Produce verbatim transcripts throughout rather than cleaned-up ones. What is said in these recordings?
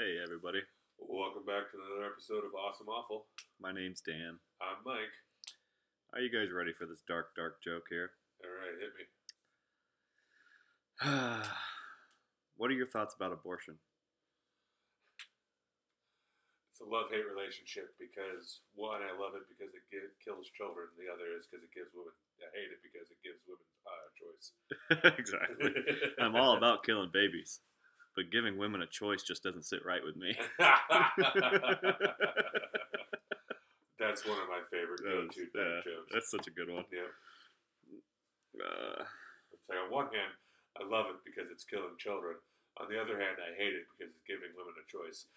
Hey everybody. Welcome back to another episode of Awesome Awful. My name's Dan. I'm Mike. Are you guys ready for this dark, dark joke here? Alright, hit me. What are your thoughts about abortion? It's a love-hate relationship because, one, I love it because it get, kills children. The other is because it gives women, I hate it because it gives women uh, choice. Exactly. I'm all about killing babies. But giving women a choice just doesn't sit right with me. That's one of my favorite go-to uh, jokes. That's such a good one. Yeah. Uh, so on one hand, I love it because it's killing children. On the other hand, I hate it because it's giving women a choice.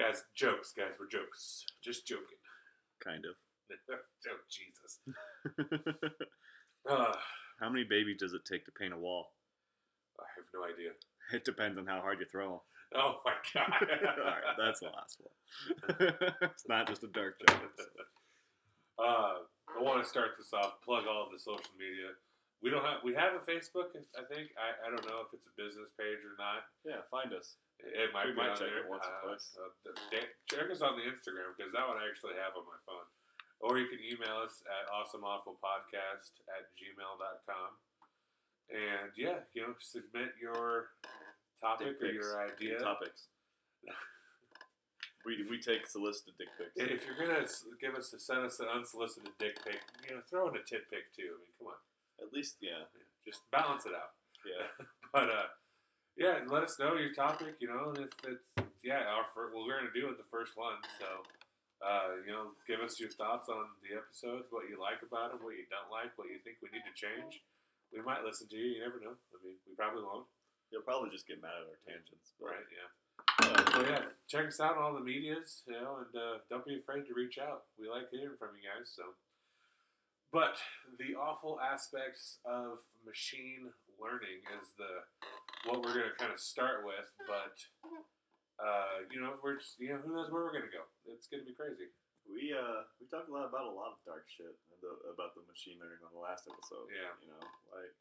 Guys, jokes. Guys, we're jokes. Just joking. Kind of. Oh, Jesus. uh, How many babies does it take to paint a wall? I have no idea. It depends on how hard you throw them. Oh, my God. All right, that's the last one. It's not just a dark joke. Uh, I want to start this off, plug all of the social media. We don't have, we have a Facebook, I think. I, I don't know if it's a business page or not. Yeah, find us. It, it might we be might on check there. It once uh, or twice. Uh, check us on the Instagram, because that one I actually have on my phone. Or you can email us at awesomeawfulpodcast at gmail dot com. And, yeah, you know, submit your topic or your idea. Topics. we we take solicited dick pics. If you're going to give us a, send us an unsolicited dick pic, you know, throw in a tit pic, too. I mean, come on. At least, yeah. Just balance it out. Yeah. But, uh, yeah, and let us know your topic, you know, and if it's, yeah, our first, well, we're going to do it the first one, so. Uh, you know, give us your thoughts on the episodes, what you like about them, what you don't like, what you think we need to change. We might listen to you. You never know. I mean, we probably won't. You'll probably just get mad at our tangents. But. Right, yeah. Uh, so, yeah, check us out on all the medias, you know, and uh, don't be afraid to reach out. We like hearing from you guys, so. But the awful aspects of machine learning is the what we're going to kind of start with, but... Uh, you know, we're just, you know, who knows where we're gonna go? It's gonna be crazy. We uh, we talked a lot about a lot of dark shit the, about the machine learning on the last episode. Yeah, you know, like,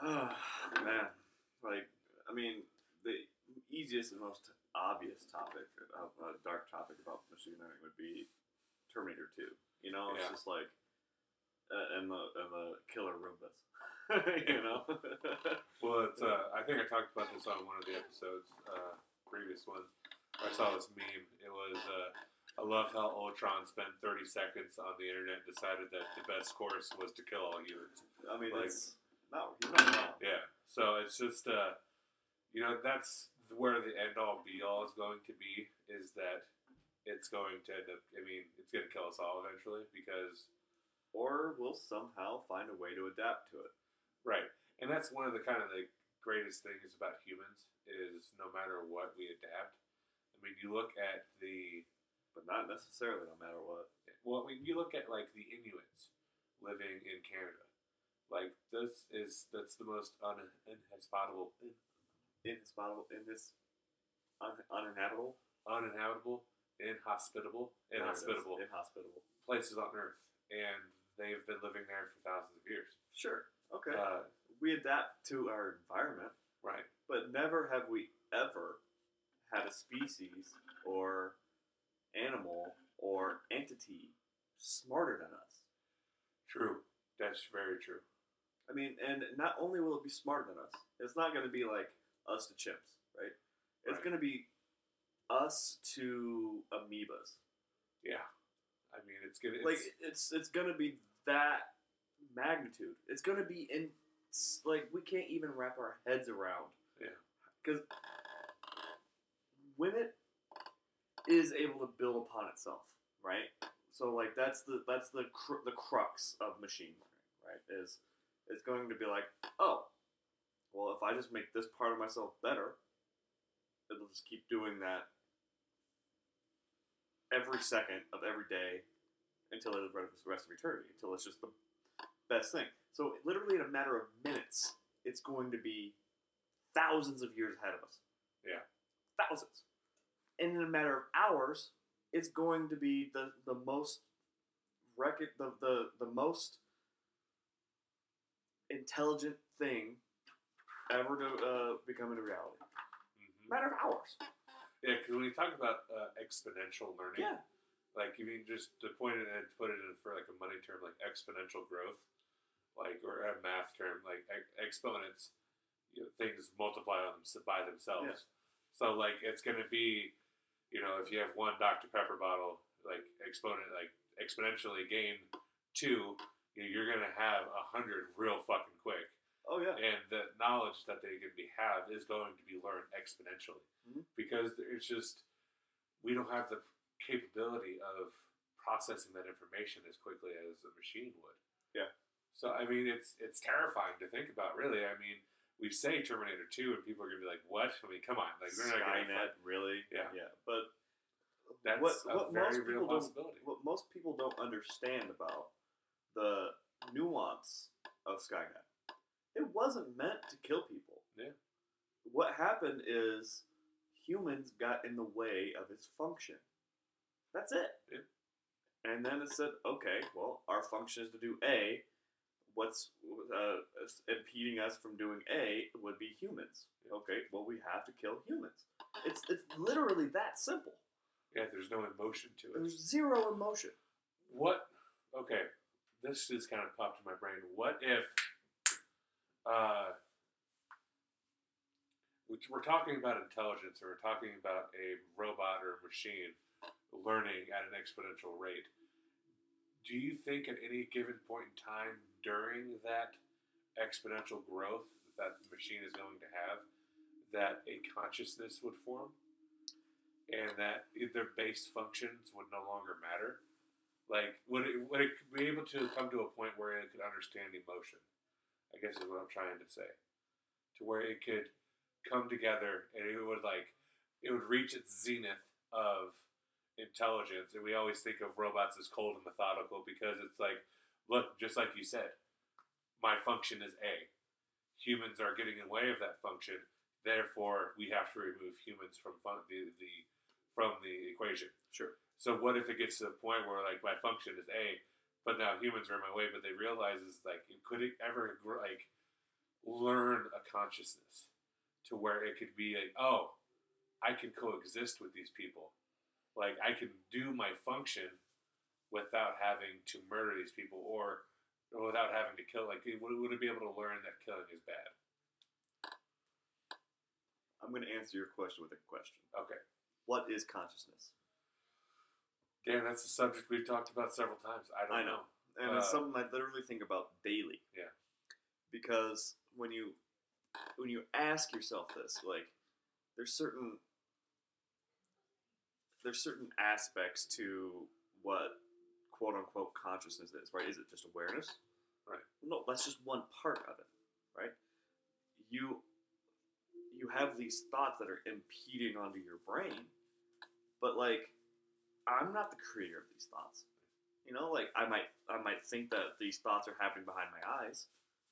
oh man, like I mean, the easiest and most obvious topic, a uh, dark topic about machine learning would be Terminator two. You know, it's yeah. just like, uh, and the and the killer Roombas. You know? Well, it's, uh, I think I talked about this on one of the episodes, uh, previous ones. I saw this meme. It was, uh, I love how Ultron spent thirty seconds on the internet and decided that the best course was to kill all humans. I mean, like, it's, no, he's not wrong. Yeah. So it's just, uh, you know, that's where the end-all, be-all is going to be, is that it's going to end up, I mean, it's going to kill us all eventually, because... Or we'll somehow find a way to adapt to it. Right, and that's one of the kind of the greatest things about humans is no matter what we adapt. I mean, you look at the, but not necessarily no matter what. Well, when you look at like the Inuits living in Canada, like this is that's the most un inhospitable, inhospitable, in this un, uninhabitable, uninhabitable, inhospitable, inhospitable, inhospitable places on Earth, and they have been living there for thousands of years. Sure. Okay. Uh, we adapt to our environment. Right. But never have we ever had a species or animal or entity smarter than us. True. That's very true. I mean, and not only will it be smarter than us, it's not going to be like us to chimps, right? It's right. going to be us to amoebas. Yeah. I mean, it's going to... Like, it's, it's going to be that... magnitude. It's going to be in, like, we can't even wrap our heads around. Yeah. Because when it is able to build upon itself, right? So, like, that's the that's the cr- the crux of machine learning, right? Is it's going to be like, oh, well, if I just make this part of myself better, it'll just keep doing that every second of every day until the rest of eternity, until it's just the best thing. So literally in a matter of minutes, it's going to be thousands of years ahead of us. Yeah. Thousands. And in a matter of hours, it's going to be the, the most record the, the, the most intelligent thing ever to uh, become into reality. Mm-hmm. Matter of hours. Yeah, because when you talk about uh, exponential learning, yeah. like you mean just to point it and put it in for like a money term, like exponential growth, like or a math term, like ex- exponents, you know, things multiply on them by themselves. Yeah. So like it's going to be, you know, if you have one Doctor Pepper bottle, like exponent, like exponentially gain two, you're going to have a hundred real fucking quick. Oh, yeah. And the knowledge that they can be have is going to be learned exponentially. Mm-hmm. Because it's just, we don't have the capability of processing that information as quickly as a machine would. Yeah. So, I mean, it's it's terrifying to think about, really. I mean, we say Terminator two and people are going to be like, what? I mean, come on. Like, they're not going to Skynet, really? Yeah. Yeah. But that's what, a what very real possibility. What most people don't understand about the nuance of Skynet. It wasn't meant to kill people. Yeah. What happened is humans got in the way of its function. That's it. Yeah. And then it said, okay, well, our function is to do A. What's uh, impeding us from doing A would be humans. Yeah. Okay, well, we have to kill humans. It's it's literally that simple. Yeah, there's no emotion to it. There's zero emotion. What? Okay, this just kind of popped in my brain. What if... Uh, which we're talking about intelligence, or we're talking about a robot or a machine learning at an exponential rate. Do you think at any given point in time during that exponential growth that the machine is going to have, that a consciousness would form, and that their base functions would no longer matter? Like, would it, would it be able to come to a point where it could understand emotion? I guess is what I'm trying to say, to where it could come together and it would like, it would reach its zenith of intelligence. And we always think of robots as cold and methodical because it's like, look, just like you said, my function is A. Humans are getting in the way of that function. Therefore, we have to remove humans from fun- the, the from the equation. Sure. So what if it gets to the point where like my function is A, but now humans are in my way, but they realize is like, could it ever like learn a consciousness to where it could be like, oh, I can coexist with these people. Like I can do my function without having to murder these people or, or without having to kill. Like, would, would it be able to learn that killing is bad? I'm going to answer your question with a question. Okay. What is consciousness? Dan, that's a subject we've talked about several times. I don't I know. know. And uh, it's something I literally think about daily. Yeah. Because when you when you ask yourself this, like there's certain there's certain aspects to what quote unquote consciousness is, right? Is it just awareness? Right. No, that's just one part of it, right? You you have these thoughts that are impeding onto your brain, but like I'm not the creator of these thoughts. You know, like I might I might think that these thoughts are happening behind my eyes,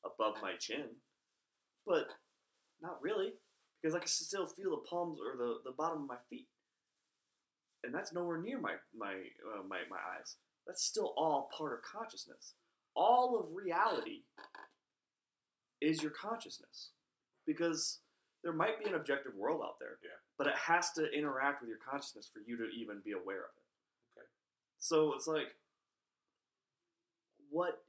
above my chin, but not really, because I can still feel the palms or the, the bottom of my feet. And that's nowhere near my my, uh, my my eyes. That's still all part of consciousness. All of reality is your consciousness, because there might be an objective world out there, yeah. but it has to interact with your consciousness for you to even be aware of it. Okay. So it's like, what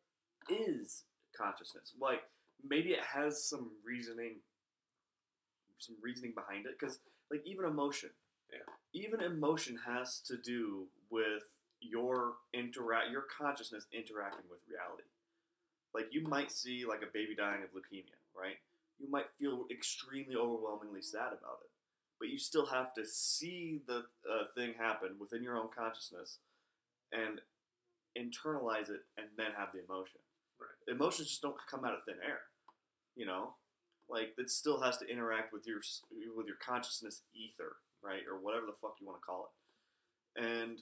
is consciousness? Like, maybe it has some reasoning, some reasoning behind it, because like even emotion, yeah. even emotion has to do with your interact, your consciousness interacting with reality. Like you might see like a baby dying of leukemia, right? You might feel extremely overwhelmingly sad about it, but you still have to see the uh, thing happen within your own consciousness and internalize it and then have the emotion. Right. Emotions just don't come out of thin air, you know? Like, it still has to interact with your with your consciousness ether, right? Or whatever the fuck you want to call it. And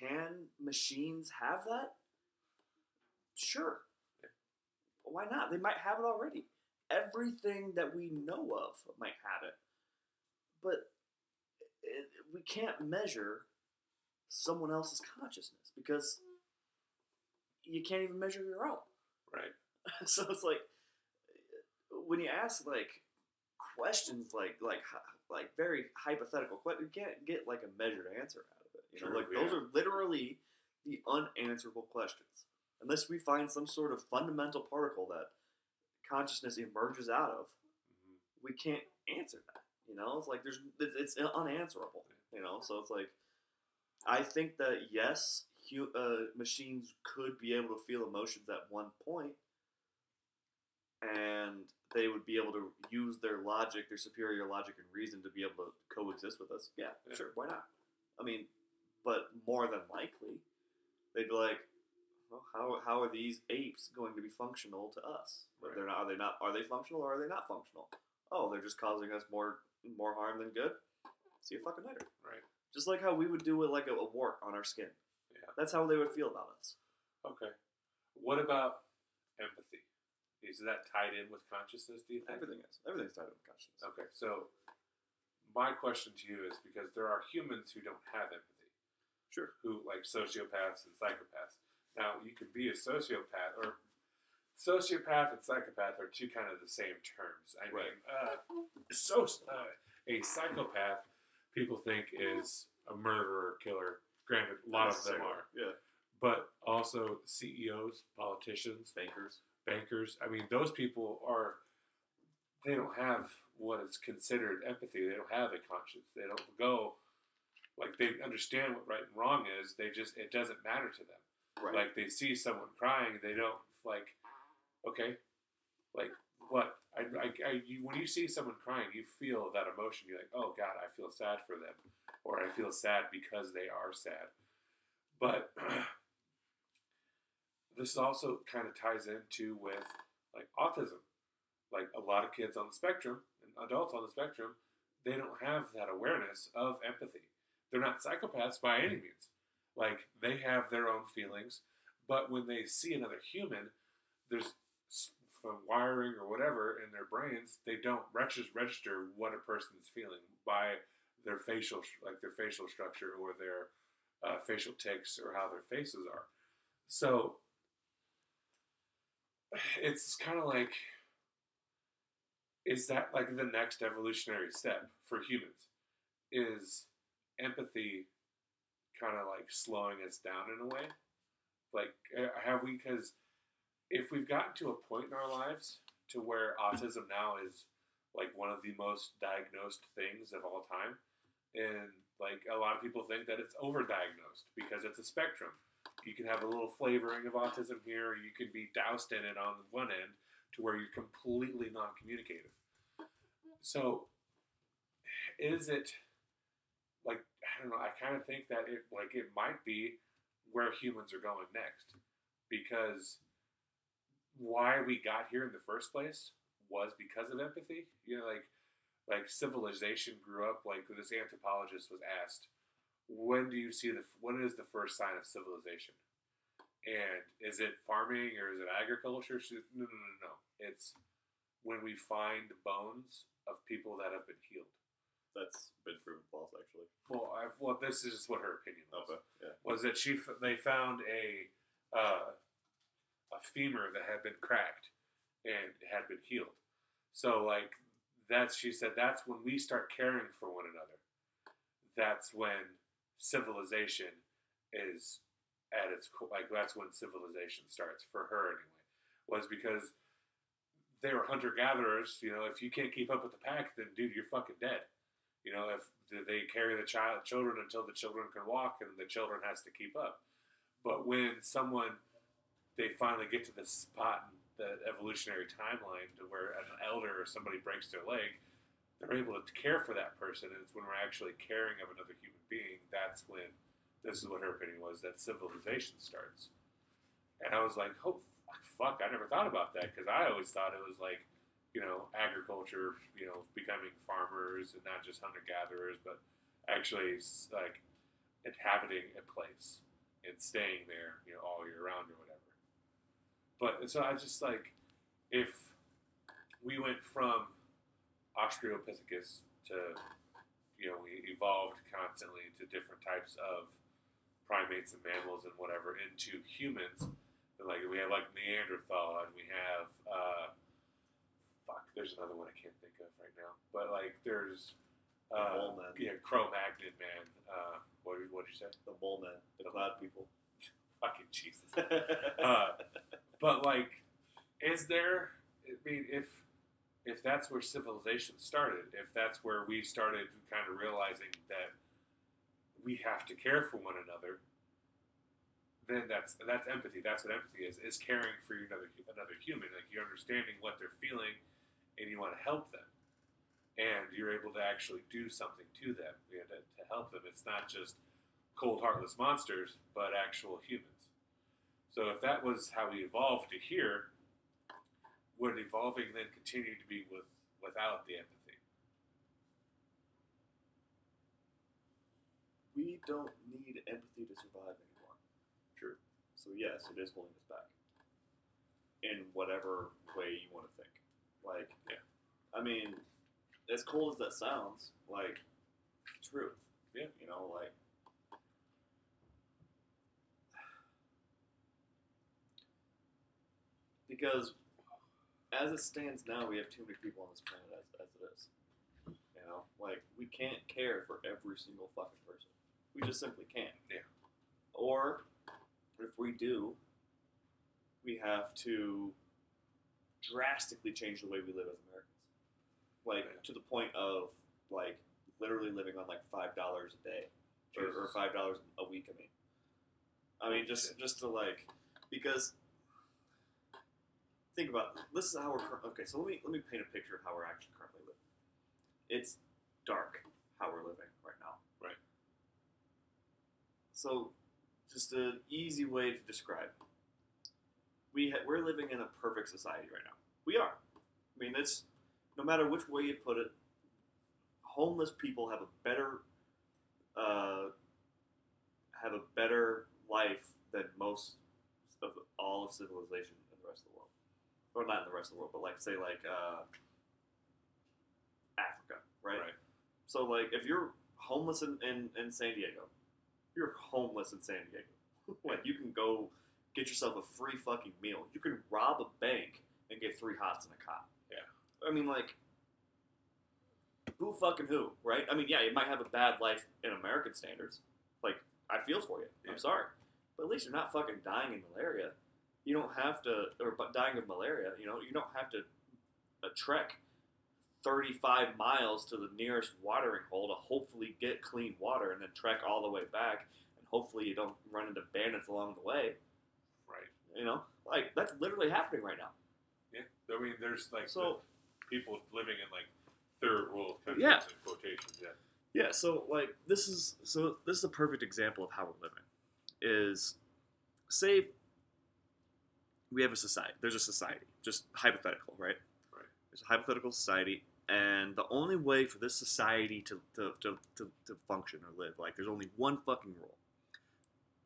can machines have that? Sure. Why not? They might have it already. Everything that we know of might have it. But it, we can't measure someone else's consciousness because you can't even measure your own. Right. So it's like, when you ask like questions like like like very hypothetical, you can't get like a measured answer out of it. You know, sure, like yeah. those are literally the unanswerable questions, unless we find some sort of fundamental particle that consciousness emerges out of. Mm-hmm. We can't answer that. You know, it's like there's it's unanswerable. You know, so it's like I think that yes, hu- uh, machines could be able to feel emotions at one point, and they would be able to use their logic, their superior logic and reason to be able to coexist with us. Yeah, yeah. Sure, why not? I mean, but more than likely, they'd be like, well, how how are these apes going to be functional to us? Right. They're not. Are they not? Are they functional or are they not functional? Oh, they're just causing us more more harm than good. See you fucking later. Right. Just like how we would do with like a, a wart on our skin. Yeah. That's how they would feel about us. Okay. What about empathy? Is that tied in with consciousness, do you think? Everything is. Everything's tied in with consciousness. Okay. So my question to you is, because there are humans who don't have empathy. Sure. Who, like sociopaths and psychopaths. Now, you could be a sociopath, or sociopath and psychopath are two kind of the same terms. I right. mean, uh, so, uh, a psychopath, people think, is a murderer, killer. Granted, a lot of them are. Yeah. But also C E Os, politicians. Bankers. Bankers. I mean, those people are, they don't have what is considered empathy. They don't have a conscience. They don't go, like, they understand what right and wrong is. They just, it doesn't matter to them. Right. Like, they see someone crying, they don't, like, okay, like, what? I, I, I, you, when you see someone crying, you feel that emotion. You're like, oh, God, I feel sad for them. Or I feel sad because they are sad. But this also kind of ties into with, like, autism. Like, a lot of kids on the spectrum, and adults on the spectrum, they don't have that awareness of empathy. They're not psychopaths by any means. Like, they have their own feelings, but when they see another human, there's from wiring or whatever in their brains, they don't register what a person's feeling by their facial, like their facial structure or their uh, facial tics or how their faces are. So it's kind of like, is that like the next evolutionary step for humans? Is empathy kind of like slowing us down in a way? Like, have we, because if we've gotten to a point in our lives to where autism now is like one of the most diagnosed things of all time, and like a lot of people think that it's overdiagnosed because it's a spectrum. You can have a little flavoring of autism here, you can be doused in it on one end to where you're completely non-communicative. So is it like, I don't know, I kind of think that it like it might be where humans are going next, because why we got here in the first place was because of empathy. You know, like like civilization grew up. Like this anthropologist was asked, "When do you see the what is the first sign of civilization? And is it farming or is it agriculture?" She said, "No, no, no, no. It's when we find bones of people that have been healed." That's been proven false, actually. Well, I've, well, this is just what her opinion was. Okay, yeah. Was that she? They found a uh, a femur that had been cracked and had been healed. So, like that's she said, that's when we start caring for one another. That's when civilization is at its like. That's when civilization starts for her, anyway. Was because they were hunter gatherers. You know, if you can't keep up with the pack, then dude, you're fucking dead. You know, if they carry the child, children until the children can walk, and the children has to keep up. But when someone, they finally get to this spot in the evolutionary timeline to where an elder or somebody breaks their leg, they're able to care for that person. And it's when we're actually caring of another human being, that's when, this is what her opinion was, that civilization starts. And I was like, oh, fuck, I never thought about that, because I always thought it was like, you know, agriculture, you know, becoming farmers and not just hunter-gatherers, but actually, like, inhabiting a place and staying there, you know, all year round or whatever. But, so I just, like, if we went from Australopithecus to, you know, we evolved constantly into different types of primates and mammals and whatever into humans, and, like, we have, like, Neanderthal, and we have, uh, Fuck, there's there's another one I can't think of right now, but like there's uh, the Bullmen. Yeah, Cro-Magnon man. Uh, what what did you say? The Bullmen, the Cloud people. Fucking Jesus. uh, but like, is there? I mean, if if that's where civilization started, if that's where we started kind of realizing that we have to care for one another. Then that's that's empathy. That's what empathy is: is caring for another another human. Like you're understanding what they're feeling, and you want to help them, and you're able to actually do something to them, you know, to, to help them. It's not just cold, heartless monsters, but actual humans. So if that was how we evolved to here, would evolving then continue to be with without the empathy? We don't need empathy to survive anymore. True. So yes, it is holding us back in whatever way you want to think. Like, yeah. I mean, as cold as that sounds, like, truth. Yeah. You know, like, because as it stands now, we have too many people on this planet as, as it is. You know, like, we can't care for every single fucking person. We just simply can't. Yeah. Or... if we do, we have to drastically change the way we live as Americans. Like, yeah. to the point of, like, literally living on, like, five dollars a day. Or, or five dollars a week, I mean. I mean, just, just to, like, because, think about, this is how we're, okay, so let me, let me paint a picture of how we're actually currently living. It's dark, how we're living right now. Right. So... just an easy way to describe. We ha- we're living in a perfect society right now. We are. I mean, that's no matter which way you put it. Homeless people have a better uh, have a better life than most of all of civilization in the rest of the world, or not in the rest of the world, but like say like uh, Africa, right? Right. So like, if you're homeless in, in, in San Diego. You're homeless in San Diego. Like, you can go get yourself a free fucking meal. You can rob a bank and get three hots and a cop. Yeah. I mean, like, who fucking who, right? I mean, yeah, you might have a bad life in American standards. Like, I feel for you. Yeah. I'm sorry. But at least you're not fucking dying in malaria. You don't have to, or dying of malaria, you know, you don't have to uh, trek thirty-five miles to the nearest watering hole to hopefully get clean water and then trek all the way back and hopefully you don't run into bandits along the way. Right. You know? Like, that's literally happening right now. Yeah. I mean, there's, like, so, the people living in, like, third world countries yeah. in quotations. Yeah. Yeah, so, like, this is, so this is a perfect example of how we're living. Is, say, we have a society. There's a society. Just hypothetical, right? It's a hypothetical society, and the only way for this society to, to, to, to, to function or live, like, there's only one fucking rule.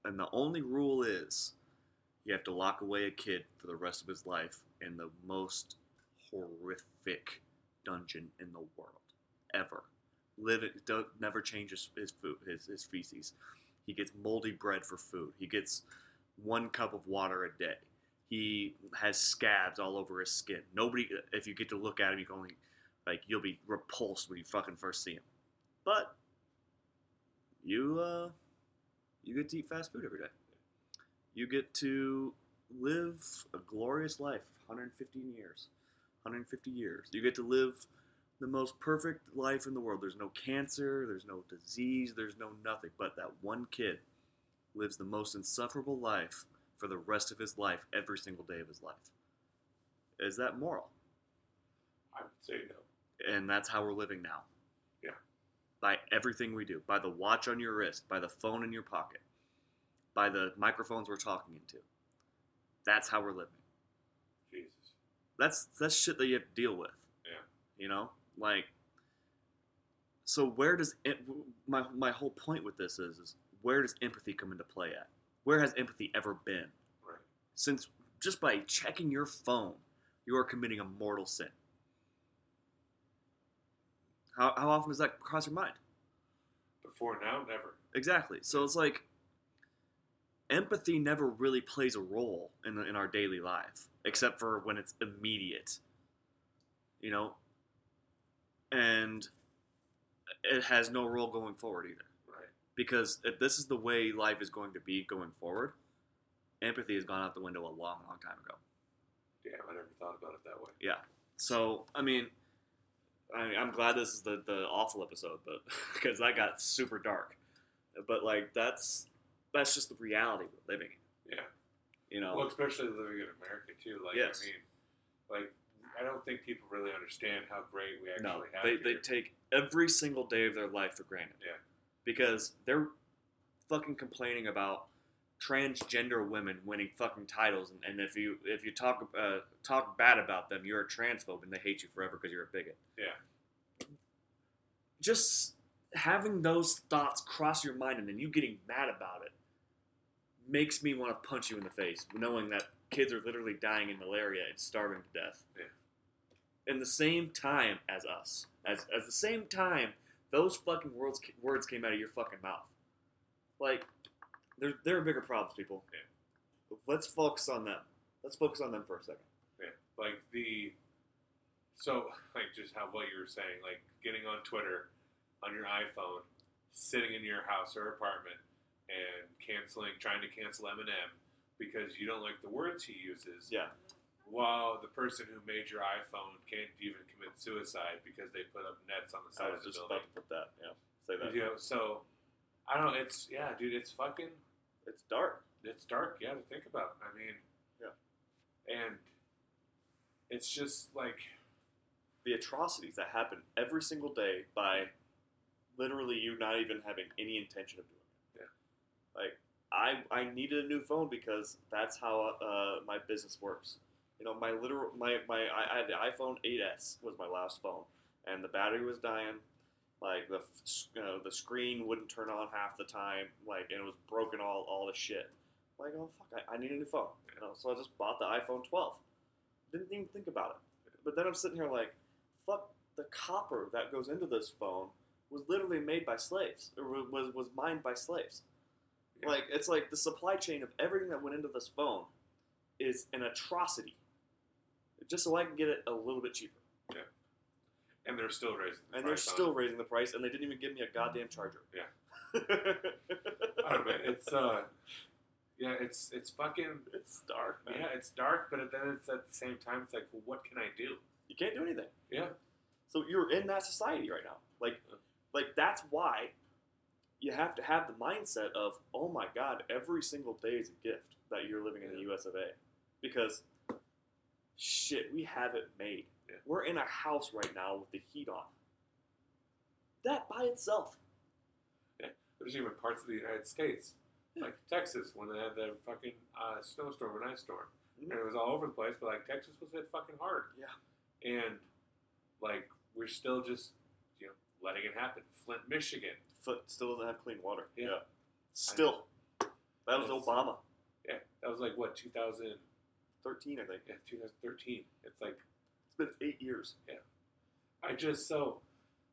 And the only rule is you have to lock away a kid for the rest of his life in the most horrific dungeon in the world, ever. Live it, don't, never change his, his food, his, his feces. He gets moldy bread for food. He gets one cup of water a day. He has scabs all over his skin. Nobody, if you get to look at him, you can only, like, you'll be repulsed when you fucking first see him. But you, uh, you get to eat fast food every day. You get to live a glorious life, one hundred fifteen years, one hundred fifty years. You get to live the most perfect life in the world. There's no cancer, there's no disease, there's no nothing. But that one kid lives the most insufferable life for the rest of his life, every single day of his life. Is that moral? I would say no. And that's how we're living now. Yeah. By everything we do. By the watch on your wrist. By the phone in your pocket. By the microphones we're talking into. That's how we're living. Jesus. That's, that's shit that you have to deal with. Yeah. You know? Like, so where does, it, my, my whole point with this is, is where does empathy come into play at? Where has empathy ever been? Right. Since just by checking your phone, you are committing a mortal sin. How how often does that cross your mind? Before now, never. Exactly. So it's like empathy never really plays a role in the, in our daily life, except for when it's immediate. you know, and it has no role going forward either. Right. Because if this is the way life is going to be going forward, empathy has gone out the window a long, long time ago. Damn, I never thought about it that way. Yeah. So, I mean, I mean I'm glad this is the, the awful episode, but because that got super dark. But, like, that's that's just the reality we're living in. Yeah. You know? Well, especially living in America, too. Like, yes. I mean, like, I don't think people really understand how great we actually no, have they, here. They take every single day of their life for granted. Yeah. Because they're fucking complaining about transgender women winning fucking titles, and, and if you if you talk uh, talk bad about them, you're a transphobe, and they hate you forever because you're a bigot. Yeah. Just having those thoughts cross your mind and then you getting mad about it makes me want to punch you in the face, knowing that kids are literally dying in malaria and starving to death. Yeah. In the same time as us. As as the same time, those fucking words, words came out of your fucking mouth. Like, there, there are bigger problems, people. Yeah. Let's focus on them. Let's focus on them for a second. Yeah. Like, the... So, like, just how what you were saying, like, getting on Twitter, on your iPhone, sitting in your house or apartment, and canceling, trying to cancel Eminem because you don't like the words he uses. Yeah. While the person who made your iPhone can't even commit suicide because they put up nets on the side of the building. I was just about to put that. Yeah. Say that. You know, so I don't. It's yeah, dude. It's fucking. It's dark. It's dark. Yeah, to think about. I mean. Yeah. And it's just like the atrocities that happen every single day by literally you not even having any intention of doing. Like, I I needed a new phone because that's how uh, my business works. You know, my literal, my, my, I had the iPhone eight S was my last phone, and the battery was dying. Like, the, you know, the screen wouldn't turn on half the time. Like, and it was broken all, all the shit. Like, oh, fuck, I, I need a new phone. You know, so I just bought the iPhone twelve. Didn't even think about it. But then I'm sitting here like, fuck, the copper that goes into this phone was literally made by slaves, or was, was mined by slaves. Like, it's like the supply chain of everything that went into this phone is an atrocity. Just so I can get it a little bit cheaper. Yeah. And they're still raising the and price. And they're still raising the price, and they didn't even give me a goddamn charger. Yeah. I don't know, man. It's, uh, yeah, it's, it's fucking... It's dark, man. Yeah, it's dark, but then it's at the same time, it's like, well, what can I do? You can't do anything. Yeah. So you're in that society right now. Like, like that's why... You have to have the mindset of, oh my God, every single day is a gift that you're living in the U S of A. Because, shit, we have it made. Yeah. We're in a house right now with the heat on. That by itself. Yeah, there's even parts of the United States, yeah. like Texas, when they had that fucking uh, snowstorm and ice storm. Mm-hmm. And it was all over the place, but like Texas was hit fucking hard. Yeah. And like, we're still just, you know, letting it happen. Flint, Michigan. Foot still doesn't have clean water. Yeah. yeah. Still. That was it's, Obama. Yeah. That was like, what, two thousand thirteen, I think. Yeah, two thousand thirteen. It's like... It's been eight years. Yeah. I just so...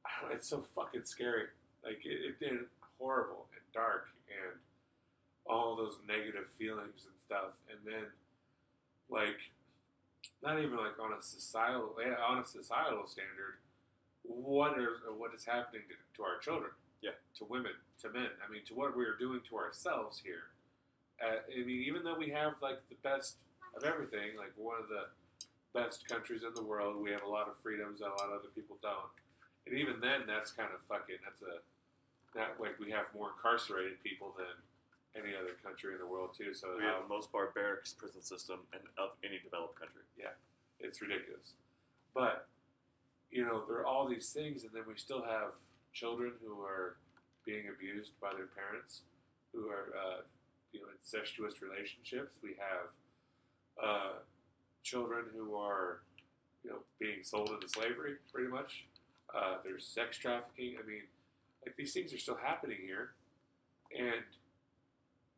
I don't know, it's so fucking scary. Like, it, it did horrible and dark and all those negative feelings and stuff. And then, like, not even like on a societal, on a societal standard, what is, what is happening to, to our children? Yeah, to women, to men. I mean, to what we are doing to ourselves here. Uh, I mean, even though we have, like, the best of everything, like, one of the best countries in the world, we have a lot of freedoms that a lot of other people don't. And even then, that's kind of fucking, that's a, that, like, we have more incarcerated people than any other country in the world, too. So we have the most barbaric prison system in, of any developed country. Yeah, it's ridiculous. But, you know, there are all these things, and then we still have children who are being abused by their parents, who are, uh, you know, incestuous relationships. We have uh, children who are, you know, being sold into slavery, pretty much. Uh, there's sex trafficking. I mean, like, these things are still happening here. And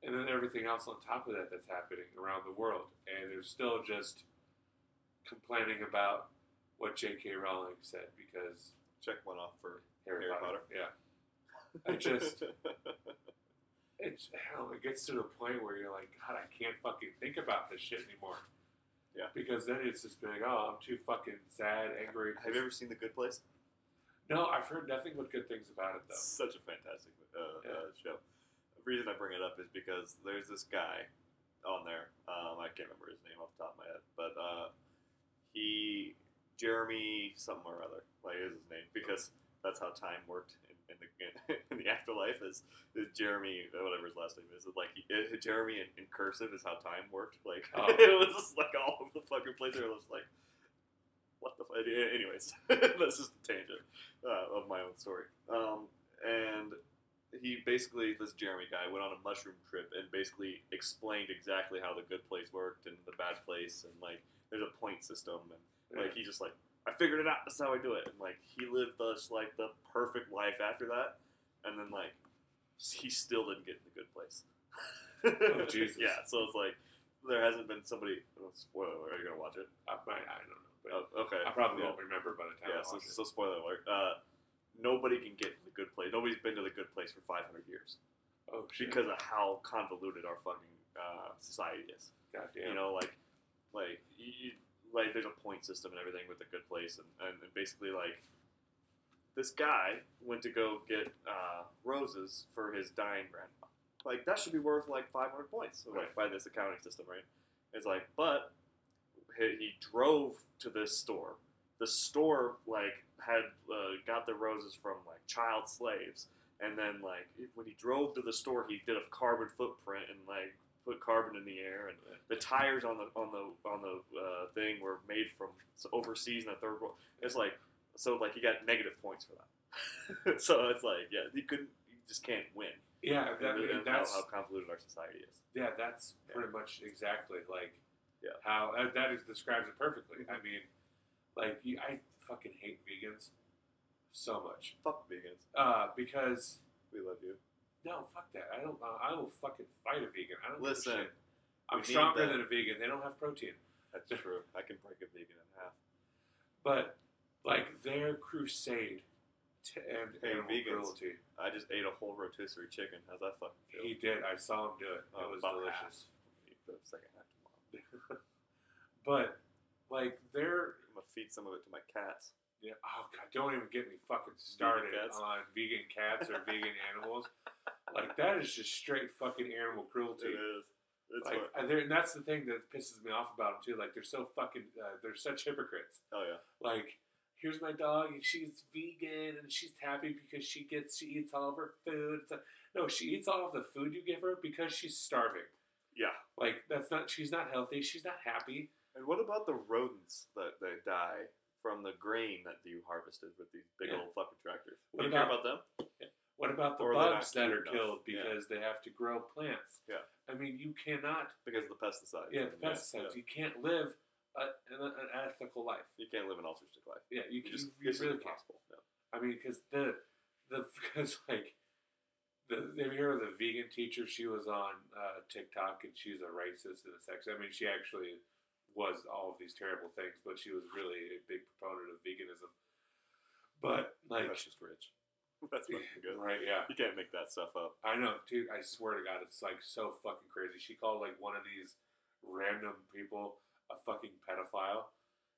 and then everything else on top of that that's happening around the world. And they're still just complaining about what J K Rowling said, because... Check one off for... Harry Potter. Yeah. I just, it's, hell, it gets to the point where you're like, God, I can't fucking think about this shit anymore. Yeah. Because then it's just being, oh, I'm too fucking sad, angry. Have you ever seen The Good Place? No, I've heard nothing but good things about it, though. It's such a fantastic uh, yeah. uh, show. The reason I bring it up is because there's this guy on there. Um, I can't remember his name off the top of my head, but uh, he, Jeremy something or other, like is his name, because that's how time worked in, in the in, in the afterlife. Is, is Jeremy, whatever his last name is, like it, Jeremy in, in cursive is how time worked. Like oh. It was just like all over the fucking place. It was like. What the fuck? Anyways, that's just a tangent uh, of my own story. Um, and he basically, this Jeremy guy, went on a mushroom trip and basically explained exactly how the good place worked and the bad place, and like there's a point system, and like yeah. he just like I figured it out. That's how I do it. And like he lived us like the perfect life after that, and then like he still didn't get in the good place. Oh Jesus! Yeah, so it's like there hasn't been somebody. Oh, spoiler, are you gonna watch it? I might. I don't know. Oh, okay. I probably yeah. won't remember by the time yeah, I watch so, it. So spoiler alert. Uh, nobody can get to the good place. Nobody's been to the good place for five hundred years. Oh, shit. Because of how convoluted our fucking uh, society is. Goddamn. You know, like, like, you, like, there's a point system and everything with the good place. And, and, and basically, like, this guy went to go get uh, roses for his dying grandpa. Like, that should be worth, like, five hundred points okay. like, by this accounting system, right? It's like, but... He drove to this store. The store, like, had uh, got the roses from, like, child slaves. And then, like, when he drove to the store, he did a carbon footprint and, like, put carbon in the air. And the tires on the on the on the uh, thing were made from overseas in the third world. It's like, so, like, he got negative points for that. So it's like, yeah, he couldn't, he just can't win. Yeah, that, and and that's how convoluted our society is. Yeah, that's yeah. pretty much exactly like. Yeah. How uh, that is describes it perfectly. I mean, like you, I fucking hate vegans so much. Fuck vegans. Uh, because we love you. No, fuck that. I don't. Uh, I will fucking fight a vegan. I don't. Listen, give a shit. I'm stronger than a vegan. They don't have protein. That's true. I can break a vegan in half. But like their crusade to end hey, animal vegans, cruelty. I just ate a whole rotisserie chicken. How's that fucking feel? He did. I saw him do it. Oh, it was delicious. Half. Eat the second half. But, like, they're... I'm going to feed some of it to my cats. Yeah. Oh, God, don't even get me fucking started vegan on vegan cats or vegan animals. Like, that is just straight fucking animal cruelty. It is. It's like, and, and that's the thing that pisses me off about them, too. Like, they're so fucking... Uh, they're such hypocrites. Oh, yeah. Like, here's my dog, and she's vegan, and she's happy because she gets... She eats all of her food. It's like, no, she eats all of the food you give her because she's starving. Yeah. Like, that's not, she's not healthy, she's not happy. And what about the rodents that, that die from the grain that you harvested with these big yeah. old fucking tractors? What do you about, care about them? Yeah. What about the or bugs that are enough. killed because yeah. they have to grow plants? Yeah. I mean, you cannot... Because of the pesticides. Yeah, the pesticides. Yeah. You can't live a, an, an ethical life. You can't live an altruistic life. Yeah, you, you, just, you, you really can't. Possible. No. I mean, because the... the because, like... The, have you heard of the vegan teacher? She was on uh, TikTok, and she's a racist and a sexist. I mean, she actually was all of these terrible things, but she was really a big proponent of veganism. But, like... That's just rich. That's fucking good. Right, yeah. You can't make that stuff up. I know, dude. I swear to God, it's, like, so fucking crazy. She called, like, one of these random people a fucking pedophile.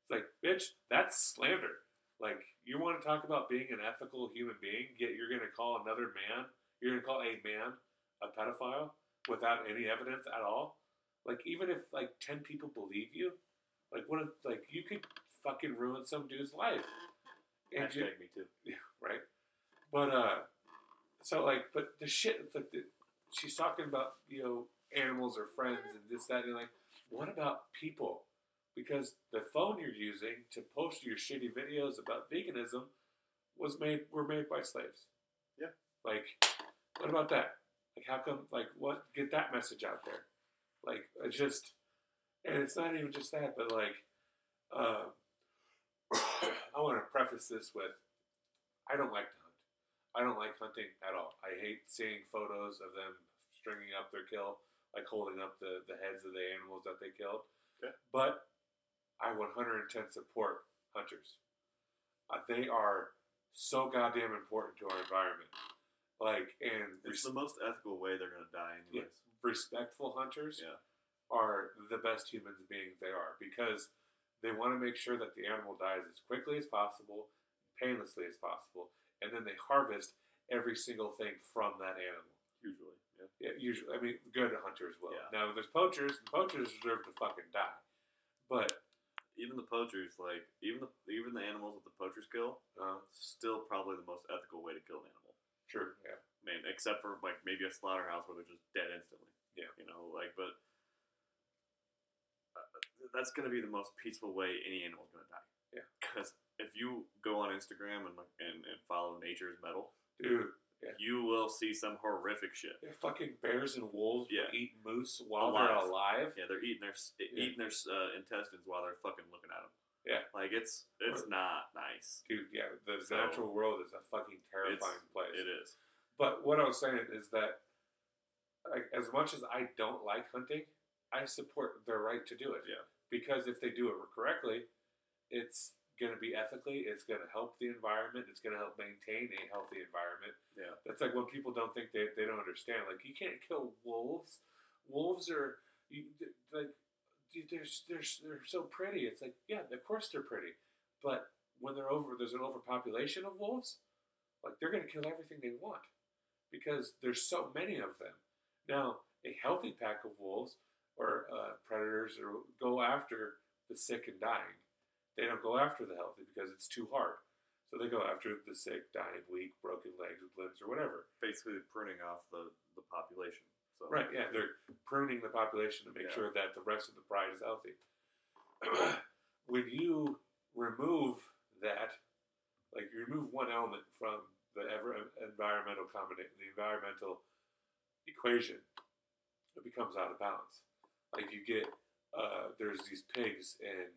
It's like, bitch, that's slander. Like, you want to talk about being an ethical human being, yet you're going to call another man... You're going to call a man a pedophile without any evidence at all? Like, even if, like, ten people believe you, like, what if, like, you could fucking ruin some dude's life. And Hashtag you, me too. Yeah, right? But, uh, so, like, but the shit, it's like, the, she's talking about, you know, animals or friends and this, that, and like, what about people? Because the phone you're using to post your shitty videos about veganism was made, were made by slaves. Yeah. Like... What about that? Like, how come, like, what, get that message out there? Like, it's just, and it's not even just that, but, like, uh, I want to preface this with, I don't like to hunt. I don't like hunting at all. I hate seeing photos of them stringing up their kill, like, holding up the, the heads of the animals that they killed. Okay. But I one hundred ten percent support hunters. Uh, they are so goddamn important to our environment. Like and it's res- the most ethical way they're gonna die anyways. Yeah. Respectful hunters yeah. are the best human beings they are, because they want to make sure that the animal dies as quickly as possible, painlessly as possible, and then they harvest every single thing from that animal. Usually. Yeah, yeah usually. I mean, good hunters will. Yeah. Now, there's poachers, and poachers deserve to fucking die. But even the poachers, like, even the even the animals that the poachers kill, uh, still probably the most ethical way to kill an animal. Sure, yeah. I mean, except for, like, maybe a slaughterhouse where they're just dead instantly. Yeah. You know, like, but uh, that's going to be the most peaceful way any animal's going to die. Yeah. Because if you go on Instagram and, like, and, and follow nature's metal, dude, yeah. you will see some horrific shit. They're fucking bears and wolves yeah. eat moose while alive. they're alive. Yeah, they're eating their yeah. eating their uh, intestines while they're fucking looking at them. Yeah, like it's it's not nice, dude. Yeah, the so, natural world is a fucking terrifying place. It is. But what I was saying is that, like, as much as I don't like hunting, I support their right to do it. Yeah, because if they do it correctly, it's going to be ethically, it's going to help the environment, it's going to help maintain a healthy environment. Yeah, that's like when people don't think they they don't understand. Like, you can't kill wolves. Wolves are you, like they're they're they're so pretty. It's like, yeah, of course they're pretty, but when they're over, there's an overpopulation of wolves. Like, they're going to kill everything they want because there's so many of them. Now, a healthy pack of wolves or uh, predators or go after the sick and dying. They don't go after the healthy because it's too hard. So they go after the sick, dying, weak, broken legs with limbs or whatever. Basically pruning off the, the population. So. Right, yeah. They're pruning the population to make yeah. sure that the rest of the pride is healthy. When you remove that, like you remove one element from the ever environmental combination, the environmental equation, it becomes out of balance. Like you get, uh, there's these pigs in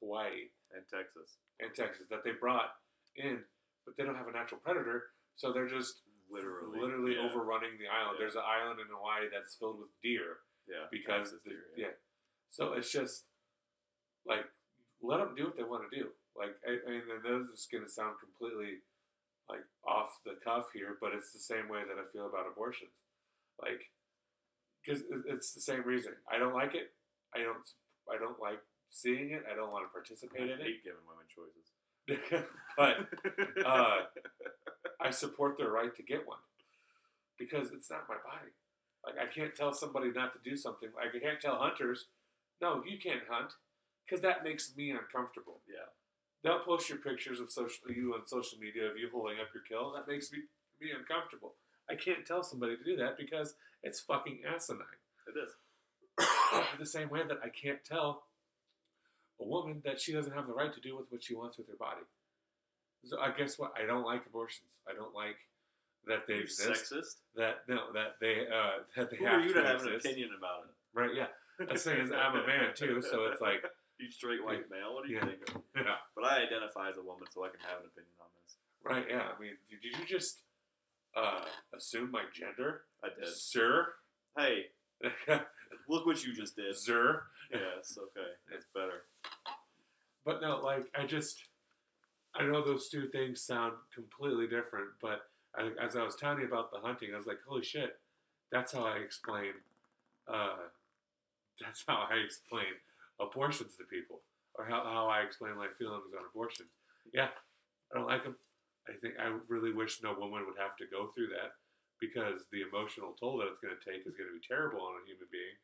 Hawaii and Texas and Texas that they brought in, but they don't have a natural predator, so they're just literally literally yeah. overrunning the island. Yeah. There's an island in Hawaii that's filled with deer. Yeah, because the, deer, yeah. yeah. So it's just like, let them do what they want to do. Like, I, I mean, this is going to sound completely like off the cuff here, but it's the same way that I feel about abortions. Like, because it's the same reason. I don't like it. I don't. I don't like. Seeing it, I don't want to participate I in it. I hate giving women choices. But uh, I support their right to get one because it's not my body. Like, I can't tell somebody not to do something. Like, I can't tell hunters, no, you can't hunt, because that makes me uncomfortable. Yeah. They'll post your pictures of social you on social media of you holding up your kill. That makes me, me uncomfortable. I can't tell somebody to do that because it's fucking asinine. It is. The same way that I can't tell a woman that she doesn't have the right to do with what she wants with her body. So I guess what I don't like abortions. I don't like that they You're exist. Sexist? That no, that they uh, that they Who have are you to, to have exist. An opinion about it, right? Yeah, the thing is, I'm a man too, so it's like you straight white male. What do you yeah. think? Of? Yeah, but I identify as a woman, so I can have an opinion on this. Right? Yeah. I mean, did you just uh, assume my gender? I did, sir. Hey. Look what you just did. Zer. Yes, okay. That's better. But no, like, I just, I know those two things sound completely different, but I, as I was telling you about the hunting, I was like, holy shit, that's how I explain, uh, that's how I explain abortions to people, or how, how I explain my feelings on abortions. Yeah, I don't like them. I think I really wish no woman would have to go through that, because the emotional toll that it's going to take is going to be terrible on a human being.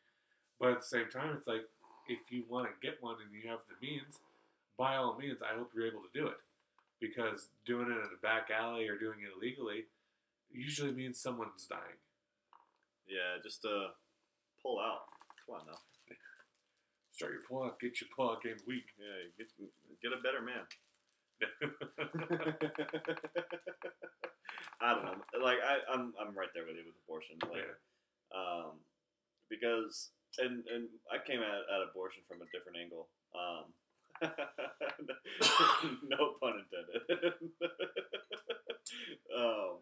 But at the same time, it's like, if you want to get one and you have the means, by all means, I hope you're able to do it. Because doing it in a back alley or doing it illegally usually means someone's dying. Yeah, just uh, pull out. Come on now. Start your pull out, get your pull out game weak. Yeah, get, get a better man. I don't know. Like I, I'm, I'm right there with you with abortion. Like, yeah. um, because and and I came at, at abortion from a different angle. Um, no pun intended. um,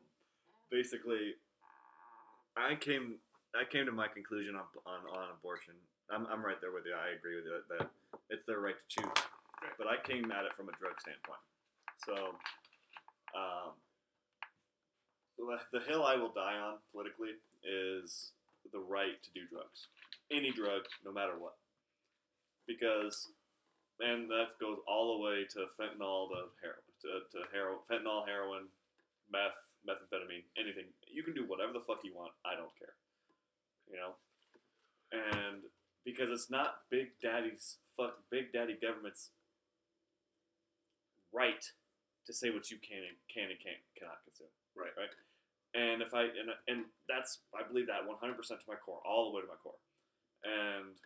basically, I came, I came to my conclusion on on, on abortion. I'm, I'm right there with you. I agree with you that it's their right to choose. But I came at it from a drug standpoint. So, um, the hill I will die on politically is the right to do drugs. any drug, no matter what. Because, and that goes all the way to fentanyl, to heroin, to, to heroin, fentanyl, heroin, meth, methamphetamine, anything. You can do whatever the fuck you want. I don't care. You know? And because it's not Big Daddy's, fuck, Big Daddy government's right to say what you can and can and can't, cannot consume. Right. Right? And if I, and, and that's, I believe that one hundred percent to my core, all the way to my core. And,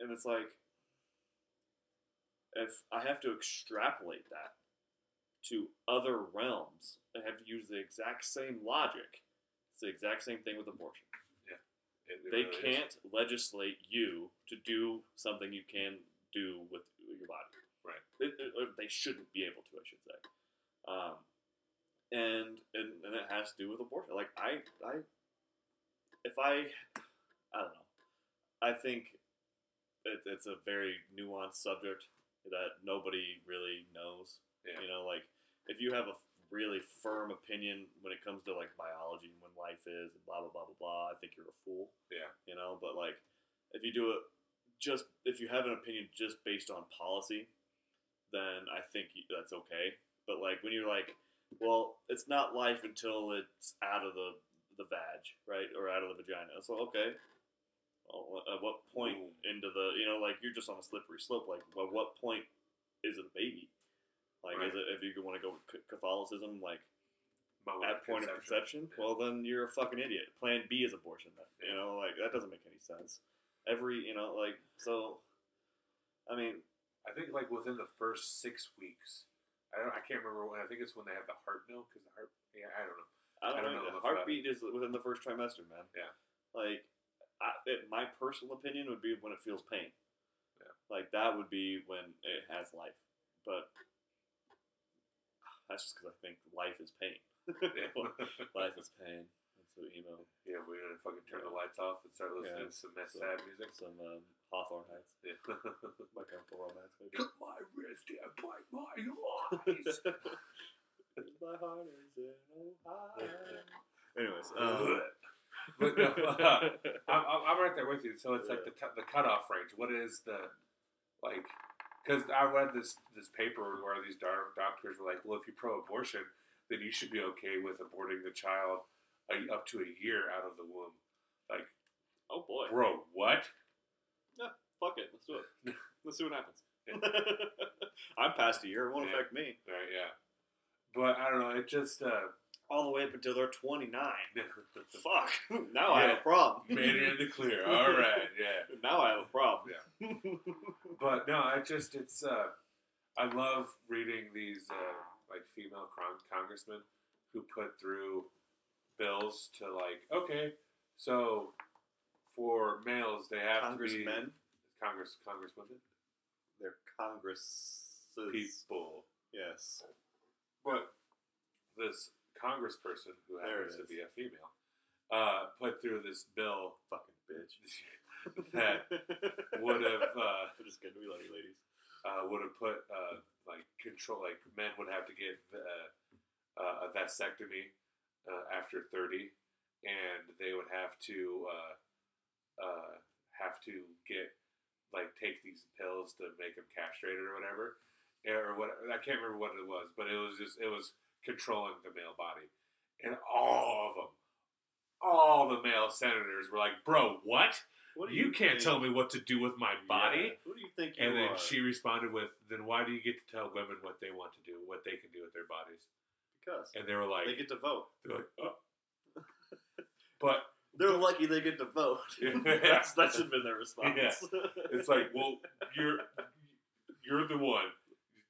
and it's like, if I have to extrapolate that to other realms, I have to use the exact same logic. It's the exact same thing with abortion. Yeah. It, it they really can't is. legislate you to do something you can do with your body. Right. They, they shouldn't be able to, I should say. Um, And, and and it has to do with abortion. Like, I, I, if I, I don't know. I think it, it's a very nuanced subject that nobody really knows. Yeah. You know, like, if you have a really firm opinion when it comes to, like, biology and when life is and blah, blah, blah, blah, blah, I think you're a fool. Yeah. You know, but, like, if you do it just, if you have an opinion just based on policy, then I think that's okay. But, like, when you're, like, well, it's not life until it's out of the the vag, right, or out of the vagina. So okay, well, at what point Ooh. into the, you know, like, you're just on a slippery slope. Like, at what point is it a baby? Like, right. is it, if you want to go with Catholicism, like, at point of conception, yeah. well, then you're a fucking idiot. Plan B is abortion. Then, yeah. You know, like, that doesn't make any sense. Every, you know, like, so, I mean, I think, like, within the first six weeks. I don't. I can't remember when. I think it's when they have the heart milk. Cause the heart. Yeah, I don't know. I don't, I don't know. The heartbeat is within the first trimester, man. Yeah. Like, I, it, my personal opinion would be when it feels pain. Yeah. Like, that would be when it has life. But that's just because I think life is pain. Yeah. Life is pain. That's what emo. Yeah, we're gonna fucking turn the lights off and start listening yeah. to some mess sad music. Some um, Hawthorne Heights. Yeah. My Chemical Romance. Maybe. Cut my wrist and bite my eyes. My heart is in Ohio. Anyways, um, but no, uh, I'm, I'm right there with you. So it's yeah. like the t- the cutoff range. What is the, like? Because I read this this paper where these doctors were like, well, if you're pro-abortion, then you should be okay with aborting the child. A, up to a year out of the womb. Like, oh boy. Bro, what? Yeah, fuck it. Let's do it. Let's see what happens. Yeah. I'm past a year. It won't yeah. affect me. Right, yeah. But, I don't know, it just... Uh, all the way up until they're twenty-nine. Fuck. Now yeah. I have a problem. Made it in the clear. All right, yeah. Now I have a problem. Yeah. But, no, I just, it's... Uh, I love reading these, uh, like, female con- congressmen who put through... bills to, like, okay, so for males they have Congressmen. to be Congress Congresswomen. They're Congress people. Yes. But this congressperson who happens to be a female uh, put through this bill, fucking bitch, that would have uh, I'm just kidding, we love you ladies. Uh, would have put uh, like control, like men would have to get uh, uh, a vasectomy. Uh, after thirty, and they would have to uh, uh, have to get, like, take these pills to make them castrated or whatever, or what I can't remember what it was, but it was just it was controlling the male body, and all of them, all the male senators were like, "Bro, what? What you, you can't think? tell me what to do with my body." Yeah. What do you think? You and then are? She responded with, "Then why do you get to tell women what they want to do, what they can do with their bodies?" Because and they were like, they get to vote. They're like, oh. But they're lucky they get to vote. That's, that should have been their response. Yeah. It's like, well, you're you're the one.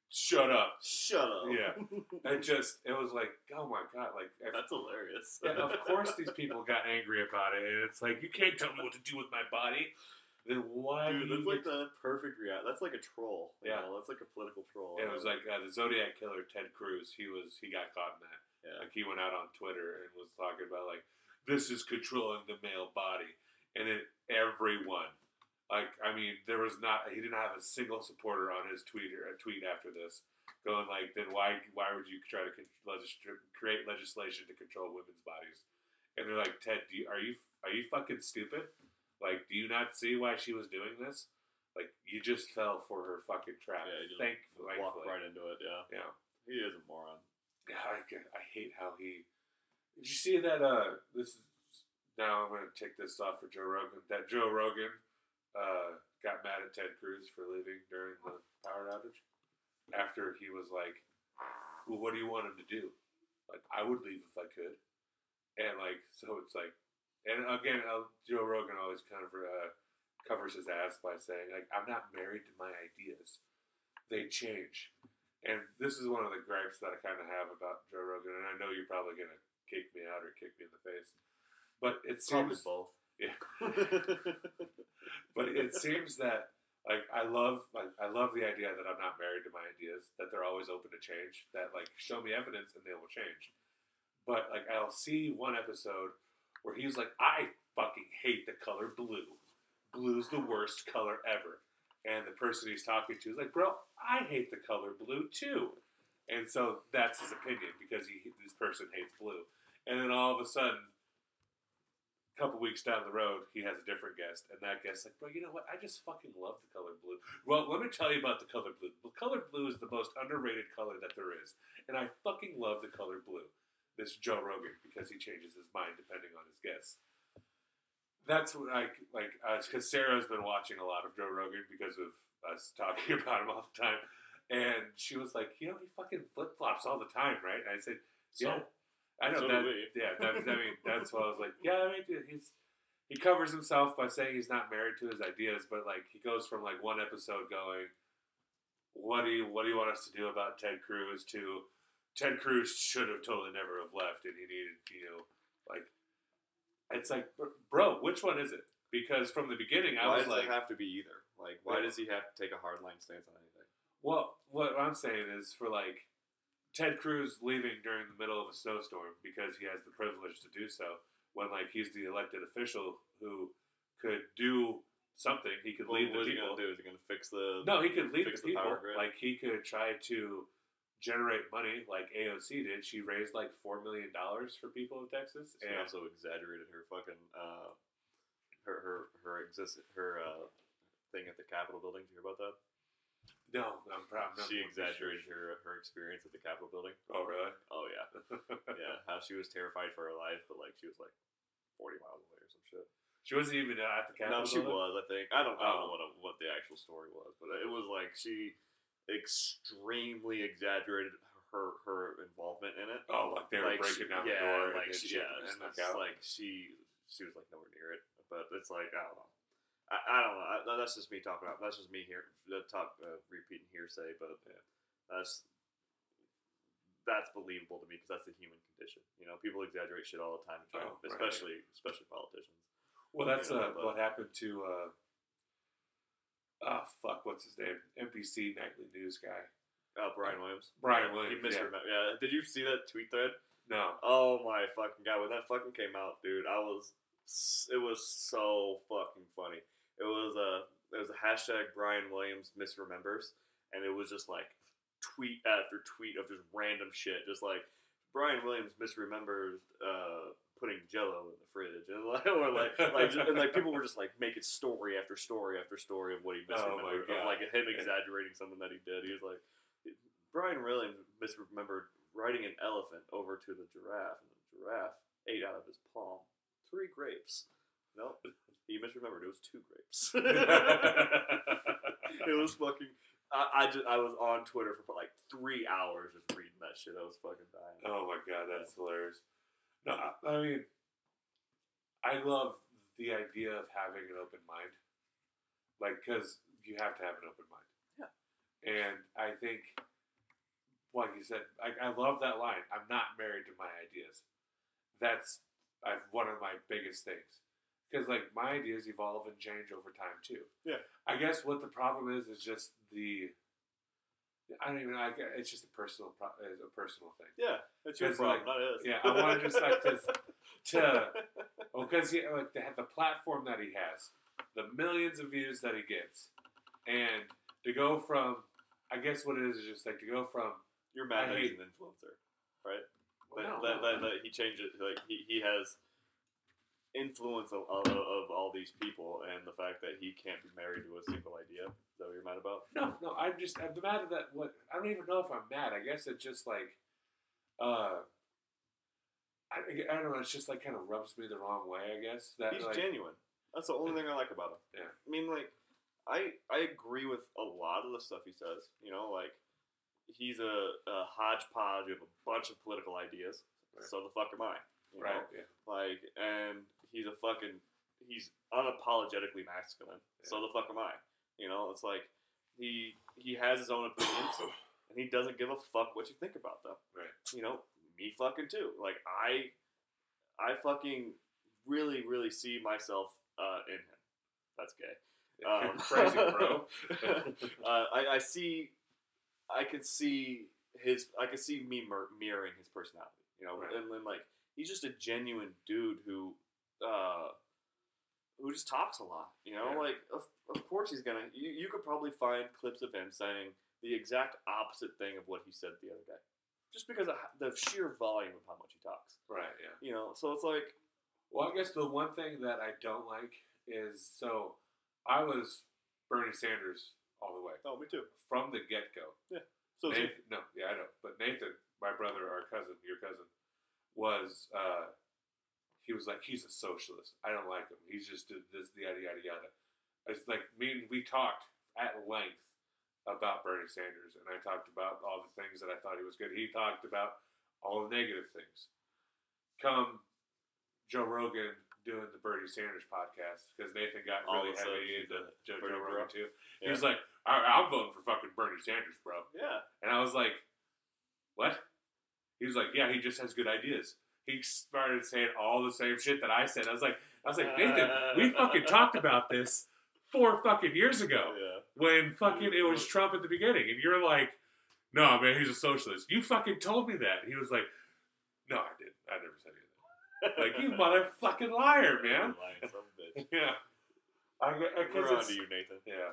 Shut up. Shut up. Yeah. It just, it was like, oh my god, like that's hilarious. And of course, these people got angry about it, and it's like, you can't tell me what to do with my body. Then why? Dude, that's like the perfect reality. That's like a troll. Yeah, know? That's like a political troll. Yeah, it was like uh, the Zodiac killer Ted Cruz. He was he got caught in that. Yeah. Like, he went out on Twitter and was talking about, like, this is controlling the male body, and then everyone, like, I mean, there was not he didn't have a single supporter on his tweet or a tweet after this going like, then why why would you try to con- legis- create legislation to control women's bodies? And they're like, Ted, do you, are you are you fucking stupid? Like, do you not see why she was doing this? Like, you just fell for her fucking trap. Yeah, you just Thankfully. walked right into it, yeah. Yeah. He is a moron. God, I, I hate how he... Did you see that, uh, this is... Now I'm going to take this off for Joe Rogan. That Joe Rogan uh, got mad at Ted Cruz for leaving during the power outage. After he was like, well, what do you want him to do? Like, I would leave if I could. And, like, so it's like... And, again, uh, Joe Rogan always kind of... Uh, covers his ass by saying, like, I'm not married to my ideas. They change. And this is one of the gripes that I kind of have about Joe Rogan, and I know you're probably going to kick me out or kick me in the face. But it seems... Probably both. Yeah. But it seems that, like, I love like I love the idea that I'm not married to my ideas, that they're always open to change, that, like, show me evidence and they will change. But, like, I'll see one episode where he's like, I fucking hate the color blue. Blue's the worst color ever. And the person he's talking to is like, bro, I hate the color blue too. And so that's his opinion because he this person hates blue. And then all of a sudden, a couple weeks down the road, he has a different guest. And that guest's like, bro, you know what? I just fucking love the color blue. Well, let me tell you about the color blue. The color blue is the most underrated color that there is. And I fucking love the color blue. This Joe Rogan, because he changes his mind depending on his guests. That's what I like, because uh, Sarah's been watching a lot of Joe Rogan because of us talking about him all the time. And she was like, you know, he fucking flip flops all the time, right? And I said, yeah. So, I know so that. Yeah, that, I mean, that's why I was like, yeah, I mean, he's he covers himself by saying he's not married to his ideas, but like he goes from like one episode going, what do you what do you want us to do about Ted Cruz? To Ted Cruz should have totally never have left, and he needed, you know, like. It's like, bro, which one is it? Because from the beginning, I why was like... Why does it have to be either? Like, why yeah. does he have to take a hard-line stance on anything? Well, what I'm saying is for, like, Ted Cruz leaving during the middle of a snowstorm because he has the privilege to do so, when, like, he's the elected official who could do something. He could well, lead the people. What is he going to do? Is he going to fix the... No, he could lead the people. Power grid? Like, he could try to generate money like A O C did. She raised like four million dollars for people in Texas. She and also exaggerated her fucking uh, her her her exist her uh, thing at the Capitol building. Did you hear about that? No, I'm proud. She exaggerated sure. her her experience at the Capitol building. Oh really? Oh yeah, yeah. How she was terrified for her life, but like she was like forty miles away or some shit. She wasn't even at the Capitol. No, she building? was. I think I don't. I don't oh. know what a, what the actual story was, but it was like she. Extremely exaggerated her her involvement in it. Oh, like they were like breaking she, down the yeah, door, like and she, yeah, and it's like she she was like nowhere near it. But it's like I don't know, I, I don't know. I, that's just me talking about. That's just me here. The top uh, repeating hearsay, but yeah, that's that's believable to me because that's the human condition. You know, people exaggerate shit all the time, oh, right. especially especially politicians. Well, that's you know, uh, but, what happened to. Uh, Oh, fuck, what's his name? N B C Nightly News guy. Oh, Brian Williams. Brian Williams, he misremembered. Yeah. yeah. Did you see that tweet thread? No. Oh, my fucking God. When that fucking came out, dude, I was... It was so fucking funny. It was a, it was a hashtag Brian Williams misremembers, and it was just, like, tweet after tweet of just random shit. Just, like, Brian Williams misremembers... Uh, putting Jello in the fridge, and like, or like, like, and like, people were just like making story after story after story of what he misremembered, oh of like him exaggerating something that he did. He was like, Brian Williams misremembered riding an elephant over to the giraffe, and the giraffe ate out of his palm three grapes. No, nope. He misremembered it was two grapes. It was fucking. I I, just, I was on Twitter for like three hours just reading that shit. I was fucking dying. Oh my God, that's yeah. hilarious. No, I mean, I love the idea of having an open mind. Like, because you have to have an open mind. Yeah. And I think, like you said, I, I love that line. I'm not married to my ideas. That's I've, one of my biggest things. Because, like, my ideas evolve and change over time, too. Yeah. I guess what the problem is is just the... I don't even know. It's just a personal, a personal thing. Yeah, it's your problem, like, not his. Yeah, I want to just like to, to well, because he like to have the platform that he has, the millions of views that he gets, and to go from, I guess what it is is just like to go from you're mad that he's an influencer, right? Well, that, no, that, no. That, that, that he changes like he, he has influence of, of, of all these people, and the fact that he can't be married to a single idea. Is that what you're mad about? No, no, I'm just, I'm mad at that, what, I don't even know if I'm mad. I guess it's just like, uh, I, I don't know, it's just like kind of rubs me the wrong way, I guess. That, He's like, genuine. That's the only thing I like about him. Yeah. I mean, like, I I agree with a lot of the stuff he says. You know, like, he's a, a hodgepodge of a bunch of political ideas. Right. So the fuck am I? You right. Know? Yeah. Like, and he's a fucking, he's unapologetically masculine. Yeah. So the fuck am I? You know, it's like, he he has his own opinions, and he doesn't give a fuck what you think about them. Right. You know, me fucking too. Like, I, I fucking really, really see myself Uh, in him. That's gay. Um, crazy, bro. uh, I, I see, I could see his, I could see me mir- mirroring his personality, you know, right. and, and like, he's just a genuine dude who, uh, who just talks a lot, you know, yeah. like, of, of course he's gonna, you, you could probably find clips of him saying the exact opposite thing of what he said the other day, just because of the sheer volume of how much he talks. Right, yeah. You know, so it's like, well, I guess the one thing that I don't like is, so I was Bernie Sanders all the way. Oh, me too. From the get-go. Yeah. So Nathan, no, yeah, I know. But Nathan, my brother, our cousin, your cousin, was, uh, he was like, he's a socialist. I don't like him. He's just did this, yada, yada, yada. It's like, me and we talked at length about Bernie Sanders, and I talked about all the things that I thought he was good. He talked about all the negative things. Come Joe Rogan doing the Bernie Sanders podcast, because Nathan got really heavy into Joe, Joe Rogan, too. Yeah. He was like, I, I'm voting for fucking Bernie Sanders, bro. Yeah. And I was like, what? He was like, yeah, he just has good ideas. He started saying all the same shit that I said. I was like, I was like, Nathan, we fucking talked about this four fucking years ago yeah. when fucking it was Trump at the beginning. And you're like, no, man, he's a socialist. You fucking told me that. He was like, no, I didn't. I never said anything. Like, you motherfucking liar, man. Lying son of a bitch. Yeah. I, I, We're on to you, Nathan. Yeah.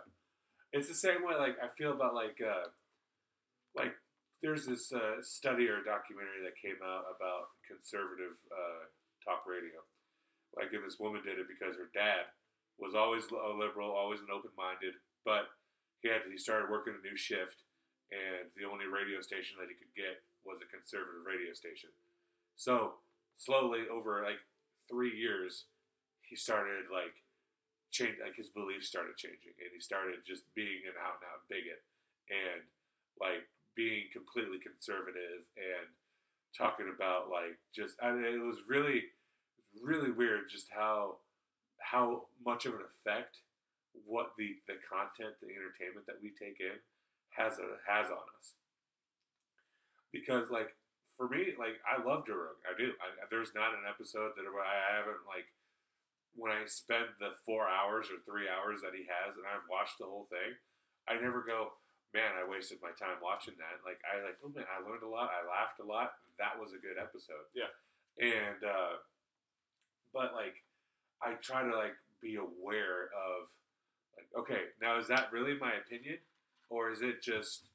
It's the same way, like, I feel about, like, uh, like, there's this uh, study or documentary that came out about conservative uh, talk radio. Like, and this woman did it because her dad was always a liberal, always an open-minded, but he had he started working a new shift, and the only radio station that he could get was a conservative radio station. So slowly over like three years, he started like change, like his beliefs started changing, and he started just being an out and out bigot, and like being completely conservative and talking about like just. I mean, it was really, really weird just how how much of an effect what the, the content, the entertainment that we take in has a, has on us, because like. For me, like, I love Joe Rogan. I do. I, there's not an episode that I haven't, like, when I spend the four hours or three hours that he has and I've watched the whole thing, I never go, man, I wasted my time watching that. Like, I, like, oh, man, I learned a lot. I laughed a lot. That was a good episode. Yeah. And, uh, but, like, I try to, like, be aware of, like, okay, now is that really my opinion? Or is it just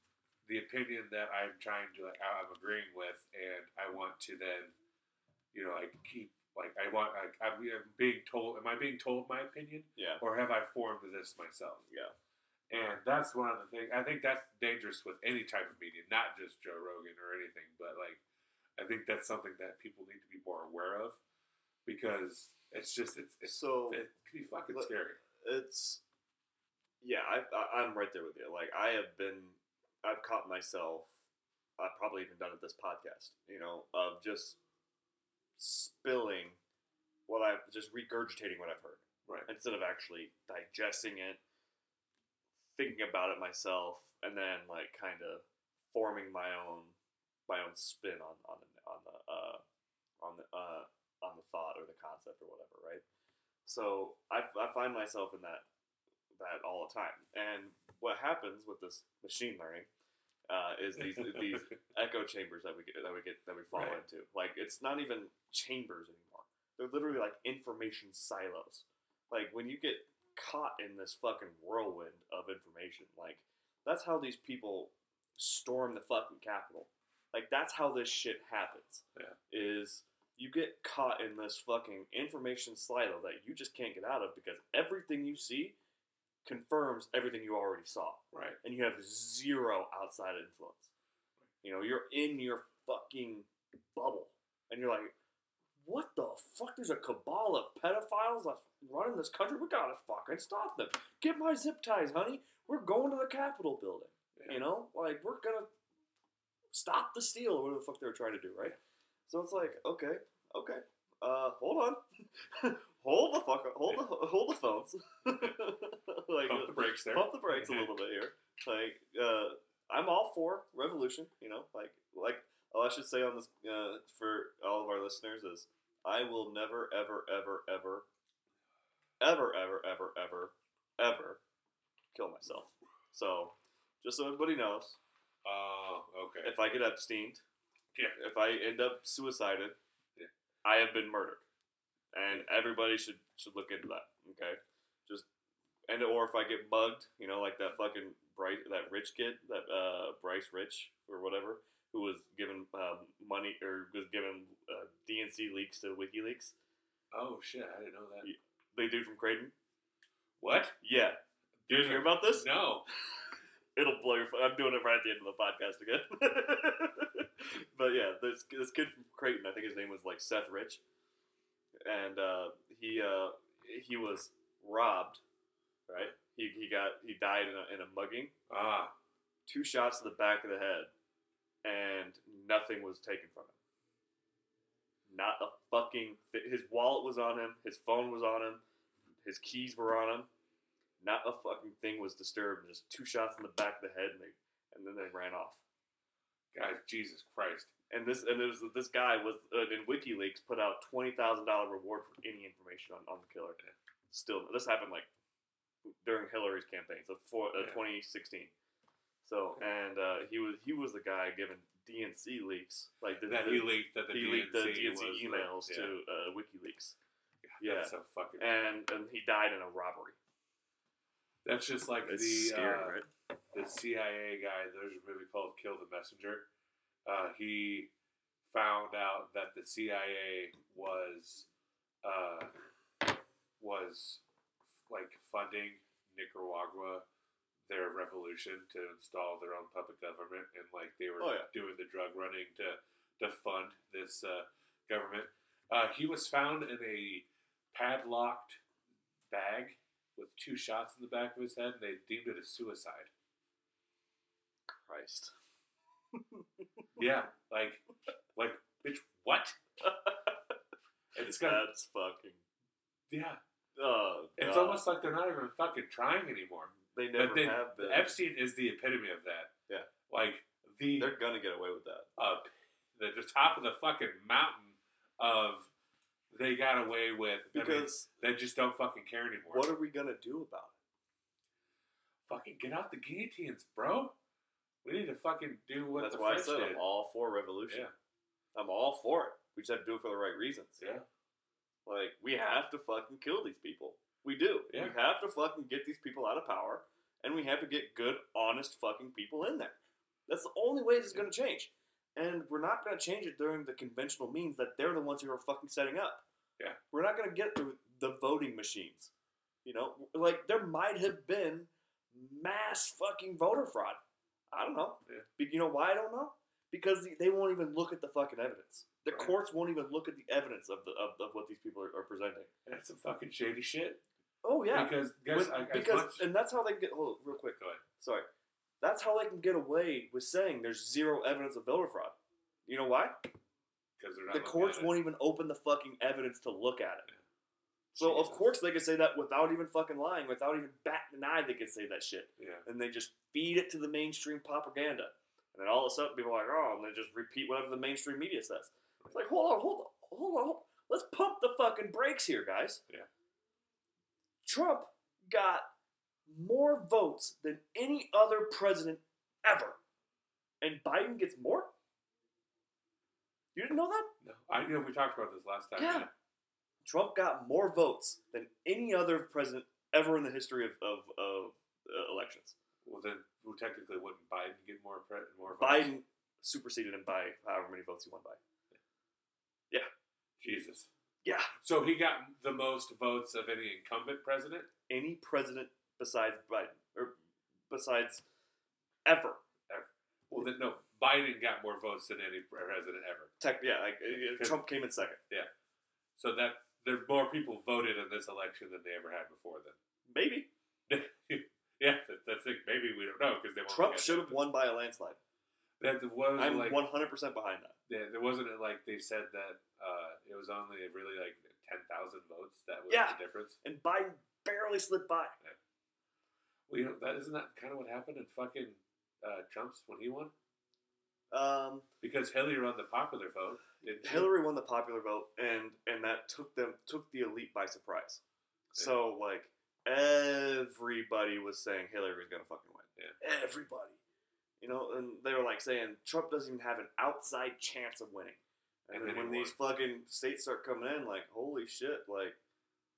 the opinion that I'm trying to, like, I'm agreeing with, and I want to then, you know, like, keep, like, I want, like, I'm being told, am I being told my opinion? Yeah. Or have I formed this myself? Yeah. And that's one of the things, I think that's dangerous with any type of media, not just Joe Rogan or anything, but, like, I think that's something that people need to be more aware of, because it's just, it's, it's so, it can be fucking but, scary. It's, yeah, I, I, I'm right there with you. Like, I have been, I've caught myself, I've probably even done it this podcast, you know, of just spilling what I've, just regurgitating what I've heard. Right. Instead of actually digesting it, thinking about it myself, and then, like, kind of forming my own, my own spin on, on the, on the, uh, on the, uh, on the thought or the concept or whatever, right? So, I, I find myself in that, that all the time. And what happens with this machine learning uh, is these these echo chambers that we get, that we get that we fall right. into. Like, it's not even chambers anymore. They're literally like information silos. Like, when you get caught in this fucking whirlwind of information, like, that's how these people storm the fucking Capitol. Like, that's how this shit happens. Yeah. Is you get caught in this fucking information slider that you just can't get out of because everything you see confirms everything you already saw. Right. And you have zero outside influence. You know, you're in your fucking bubble. And you're like, what the fuck? There's a cabal of pedophiles that's running this country? We gotta fucking stop them. Get my zip ties, honey. We're going to the Capitol building. Yeah. You know? Like, we're gonna stop the steal or whatever the fuck they were trying to do, right? So it's like, okay, okay. Uh, hold on. Hold the fuck up. Hold, yeah. the, hold the phones. Like, pump the brakes there. Pump the brakes a little bit here. Like, uh, I'm all for revolution, you know? Like, like. All I should say on this uh, for all of our listeners is, I will never, ever, ever, ever, ever, ever, ever, ever, ever kill myself. So, just so everybody knows. Uh, okay. If I get Epsteined, yeah. If I end up suicided, yeah. I have been murdered, and everybody should should look into that. Okay. Just and or if I get bugged, you know, like that fucking Bryce, that rich kid, that uh, Bryce Rich or whatever. Who was given um, money or was given uh, D N C leaks to WikiLeaks? Oh shit! I didn't know that. Yeah. The dude from Creighton. What? Yeah. Did you hear about this? No. It'll blow your. I'm doing it right at the end of the podcast again. But yeah, this this kid from Creighton. I think his name was like Seth Rich, and uh, he uh, he was robbed. Right. He he got he died in a, in a mugging. Ah. Two shots to the back of the head. And nothing was taken from him. Not a fucking thing. His wallet was on him. His phone was on him. His keys were on him. Not a fucking thing was disturbed. Just two shots in the back of the head, and they, and then they ran off. Guys, Jesus Christ! And this and was, this guy was uh, in WikiLeaks put out twenty thousand dollar reward for any information on, on the killer. Yeah. Still, this happened like during Hillary's campaign, so for uh, yeah. twenty sixteen. So and uh, he was he was the guy giving D N C leaks like the, that the, he leaked that the he leaked D N C, the D N C emails the, yeah. to uh, WikiLeaks. Yeah, yeah, that's so fucking. And and he died in a robbery. That's just like it's the scary, uh, right? The C I A guy. There's a movie called Kill the Messenger. Uh, he found out that the C I A was uh, was like funding Nicaragua. Their revolution to install their own public government, and like they were oh, yeah. doing the drug running to, to fund this uh, government. Uh, he was found in a padlocked bag with two shots in the back of his head, and they deemed it a suicide. Christ. Yeah, like, like, bitch, what? It's got, that's fucking. Yeah. Oh, it's almost like they're not even fucking trying anymore. They never they, have been. Epstein is the epitome of that. Yeah. Like, the... They're gonna get away with that. Uh, the, the top of the fucking mountain of they got away with... Because... I mean, they just don't fucking care anymore. What are we gonna do about it? Fucking get out the guillotines, bro. We need to fucking do what That's the French did. That's why I said did. I'm all for revolution. Yeah. I'm all for it. We just have to do it for the right reasons. Yeah. Like, we have to fucking kill these people. We do. Yeah. We have to fucking get these people out of power, and we have to get good, honest fucking people in there. That's the only way this is going to change. And we're not going to change it during the conventional means that they're the ones who are fucking setting up. Yeah. We're not going to get through the voting machines. You know? Like, there might have been mass fucking voter fraud. I don't know. Yeah. But you know why I don't know? Because they won't even look at the fucking evidence. The right. courts won't even look at the evidence of the of, of what these people are, are presenting. And it's some fucking shady shit. Oh yeah, because guess, when, I, because much, and that's how they can get. Hold real quick. Go ahead. Sorry, that's how they can get away with saying there's zero evidence of voter fraud. You know why? Because they're not. The courts won't even open the fucking evidence to look at it. Yeah. So Jesus. Of course they can say that without even fucking lying, without even batting an eye, they can say that shit. Yeah. And they just feed it to the mainstream propaganda, and then all of a sudden people are like, oh, and they just repeat whatever the mainstream media says. It's like, hold on, hold on, hold on, hold on. Let's pump the fucking brakes here, guys. Yeah. Trump got more votes than any other president ever. And Biden gets more? You didn't know that? No. I know we talked about this last time. Yeah. yeah. Trump got more votes than any other president ever in the history of, of, of uh, elections. Well, then well, technically wouldn't Biden get more, pre- more votes? Biden superseded him by however many votes he won by. Yeah. Jesus. Yeah. So he got the most votes of any incumbent president? Any president besides Biden. Or besides ever. ever. Well, then, no. Biden got more votes than any president ever. Tech, yeah. Like, Trump came in second. Yeah. So that there more people voted in this election than they ever had before then. Maybe. Yeah, that, that's it. Maybe we don't know because they won't. Trump should have won by a landslide. That was I'm like, one hundred percent behind that. Yeah, there wasn't like they said that uh, it was only really like ten thousand votes that was yeah. the difference. And Biden barely slipped by. Yeah. Well, you know, that, isn't that kind of what happened in fucking uh, Trump's when he won? Um, because Hillary won the popular vote. Hillary won the popular vote, and, and that took them took the elite by surprise. Yeah. So like everybody was saying Hillary was gonna fucking win. Yeah. Everybody, you know, and they were like saying Trump doesn't even have an outside chance of winning. And, and then, then when these fucking states start coming in, like holy shit, like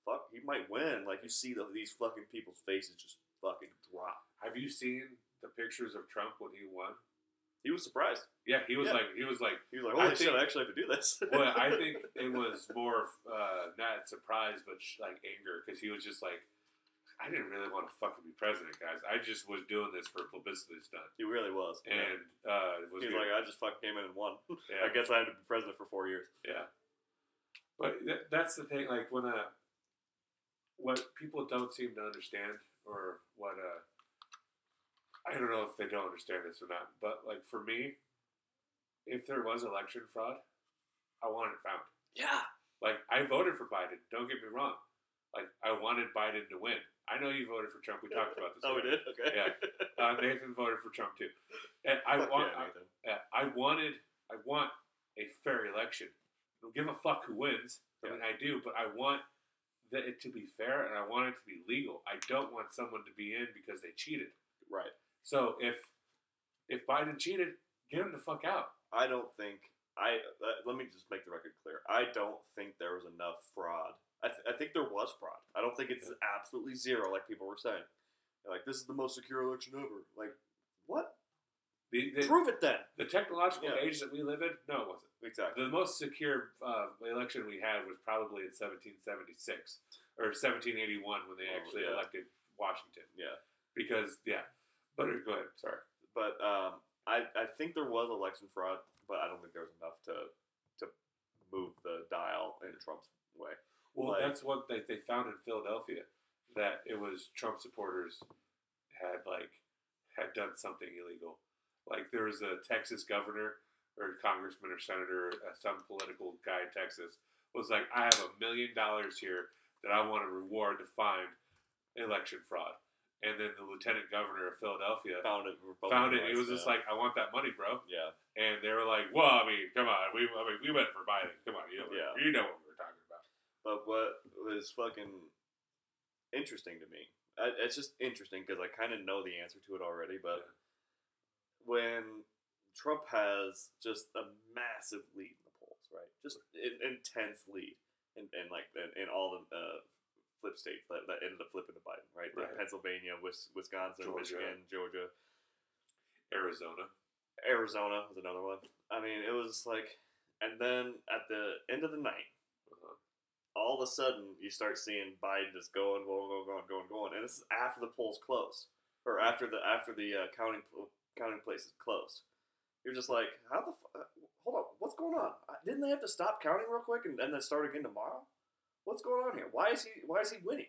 fuck, he might win. Like you see the, these fucking people's faces just fucking drop. Have you seen the pictures of Trump when he won? He was surprised. Yeah, he was yeah. like, he was like, he was like, holy I shit, think, I actually have to do this. Well, I think it was more uh, not surprise, but sh- like anger, because he was just like, I didn't really want to fucking be president, guys. I just was doing this for a publicity stunt. He really was. And yeah. uh, it was he was good. Like, I just fucking came in and won. Yeah. I guess I had to be president for four years. Yeah. But th- that's the thing, like when uh, what people don't seem to understand, or what uh. I don't know if they don't understand this or not, but like for me, if there was election fraud, I want it found. Yeah. Like I voted for Biden. Don't get me wrong. Like I wanted Biden to win. I know you voted for Trump. We talked about this. Oh, we did? Okay. Yeah. Uh, Nathan voted for Trump too. And I fuck want. Yeah, I, I wanted. I want a fair election. I don't give a fuck who wins. Yeah. I mean, I do, but I want that it to be fair, and I want it to be legal. I don't want someone to be in because they cheated. Right. So if if Biden cheated, get him the fuck out. I don't think I. Uh, let me just make the record clear. I don't think there was enough fraud. I, th- I think there was fraud. I don't think it's yeah. absolutely zero like people were saying. They're like, this is the most secure election ever. Like, what? The, the, Prove it then. The technological yeah. age that we live in? No, it wasn't. Exactly. The most secure uh, election we had was probably in seventeen seventy-six or seventeen eighty-one when they oh, actually yeah. elected Washington. Yeah. Because yeah. But go ahead, sorry. But um, I I think there was election fraud, but I don't think there was enough to to move the dial in Trump's way. Well, like, that's what they they found in Philadelphia, that it was Trump supporters had like had done something illegal. Like there was a Texas governor or congressman or senator, uh, some political guy in Texas was like, I have a million dollars here that I want to reward to find election fraud. And then the lieutenant governor of Philadelphia found it. Found it. It was just like, I want that money, bro. Yeah. And they were like, well, I mean, come on. We I mean, we went for Biden. Come on. You know, yeah. you know what we were talking about. But what was fucking interesting to me, I, it's just interesting because I kind of know the answer to it already, but yeah. when Trump has just a massive lead in the polls, right? Just an intense lead in, in like, in, in all the... Uh, flip states that, that ended up flipping to Biden, right? right. Like Pennsylvania, Wisconsin, Georgia. Michigan, Georgia, Arizona. Arizona was another one. I mean, it was like, and then at the end of the night, uh-huh. all of a sudden you start seeing Biden just going, going, going, going, going, going, and this is after the polls close, or after the after the uh, counting counting places closed. You're just like, how the f- hold on, what's going on? Didn't they have to stop counting real quick and, and then start again tomorrow? What's going on here? Why is he? Why is he winning?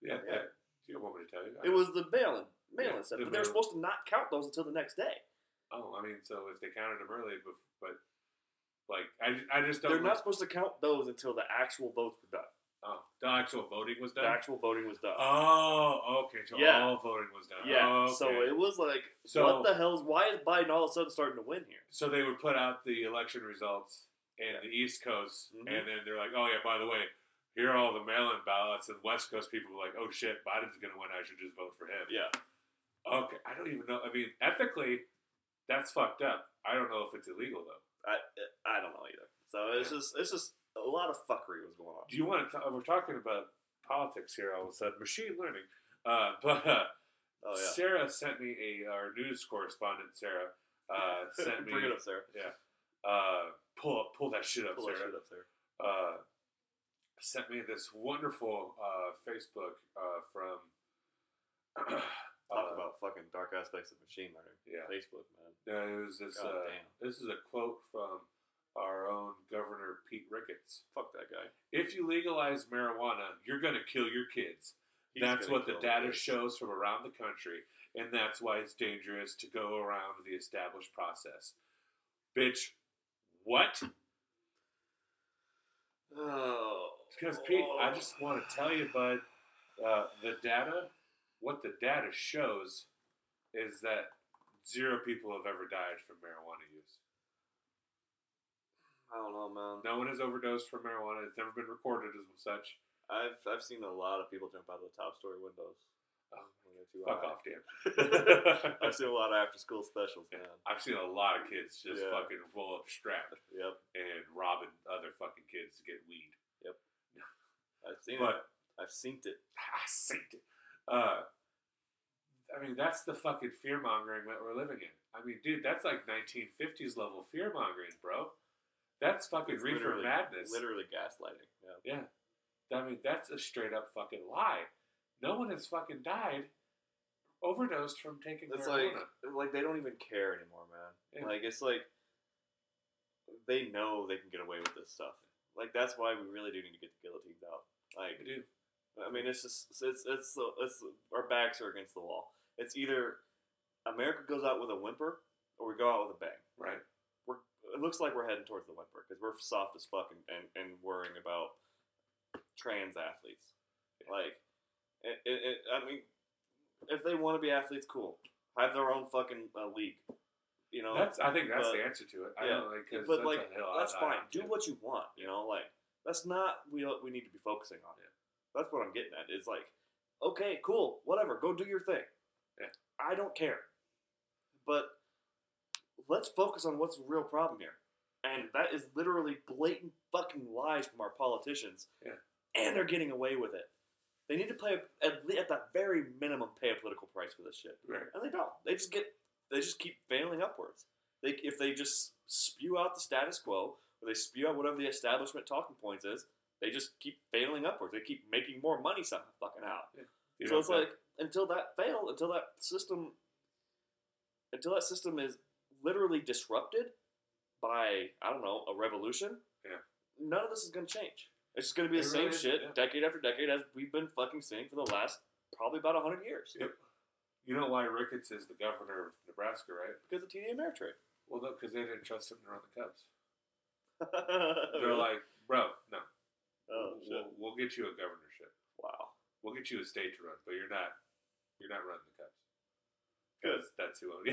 Yeah, yeah. That, you don't want me to tell you. It know. was the mail-in, mail-in yeah, stuff, the but mail-in. They were supposed to not count those until the next day. Oh, I mean, so if they counted them early, but, but like, I, I just don't. They're really... not supposed to count those until the actual votes were done. Oh, the actual voting was done. The actual voting was done. Oh, okay. So yeah. all voting was done. Yeah. Oh, okay. So it was like, so, what the hell's? Why is Biden all of a sudden starting to win here? So they would put out the election results in yeah. the East Coast, mm-hmm. and then they're like, oh yeah, by the way. Here are all the mail-in ballots, and West Coast people were like, oh shit, Biden's going to win, I should just vote for him. Yeah. Okay, I don't even know. I mean, ethically, that's fucked up. I don't know if it's illegal, though. I I don't know either. So it's yeah. just it's just a lot of fuckery was going on. Do you want to talk, we're talking about politics here all of a sudden, machine learning. Uh, but uh, oh, yeah. Sarah sent me, a our news correspondent, Sarah, uh, sent me. Bring it up, Sarah. Yeah. Uh, pull, up, pull that shit up, pull Sarah. Pull that shit up, Sarah. uh, sent me this wonderful uh, Facebook uh, from... Talk uh, about fucking dark aspects of machine learning. Yeah. Facebook, man. Yeah, it was this, uh, this is a quote from our own Governor Pete Ricketts. Fuck that guy. If you legalize marijuana, you're going to kill your kids. He's that's what the data kids. shows from around the country, and that's why it's dangerous to go around the established process. Bitch, what? Oh. Because, Pete, oh. I just want to tell you, bud, uh, the data... What the data shows is that zero people have ever died from marijuana use. I don't know, man. No one has overdosed from marijuana. It's never been recorded as such. I've I've seen a lot of people jump out of the top story windows. Oh, too fuck high. off, Dan. I've seen a lot of after-school specials, man. I've seen a lot of kids just yeah. fucking roll up strapped yep. and robbing other fucking kids to get weed. Yep. I've seen but, it. I've seen it. I seen it. Uh, I mean, that's the fucking fear-mongering that we're living in. I mean, dude, that's like nineteen fifties level fear-mongering, bro. That's fucking it's reefer literally, madness. Literally gaslighting. Yeah. yeah. I mean, that's a straight-up fucking lie. No one has fucking died, overdosed from taking that's marijuana. Like, like, they don't even care anymore, man. Yeah. Like, it's like, they know they can get away with this stuff. Like, that's why we really do need to get the guillotines out. Like, we do. I mean, it's just, it's, it's, it's, our backs are against the wall. It's either America goes out with a whimper or we go out with a bang. Right. We're, it looks like we're heading towards the whimper because we're soft as fuck and, and, and worrying about trans athletes. Like, it, it, it, I mean, if they want to be athletes, cool. Have their own fucking uh, league. You know? That's, I think that's but, the answer to it. I yeah. don't like, cause but that's like, that's fine. Do too. what you want. You know, like, that's not we we need to be focusing on it. That's what I'm getting at. It's like, okay, cool, whatever, go do your thing. Yeah. I don't care. But let's focus on what's the real problem here. And that is literally blatant fucking lies from our politicians. Yeah. And they're getting away with it. They need to pay, a, at, at that very minimum, pay a political price for this shit. Right. And they don't. They just get, they just keep failing upwards. They If they just spew out the status quo, or they spew out whatever the establishment talking points is, they just keep failing upwards. They keep making more money somehow fucking out. Yeah. So it's like, until that fail, until that system, until that system is literally disrupted by, I don't know, a revolution, yeah. none of this is going to change. It's just going to be the same shit decade after decade as we've been fucking seeing for the last probably about one hundred years. Yep. You know why Ricketts is the governor of Nebraska, right? Because of T D Ameritrade. Well, no, because they didn't trust him to run the Cubs. They're like, bro, no. Oh, we'll, we'll get you a governorship. Wow. We'll get you a state to run, but you're not, you're not running the Cubs. Because that's who I'm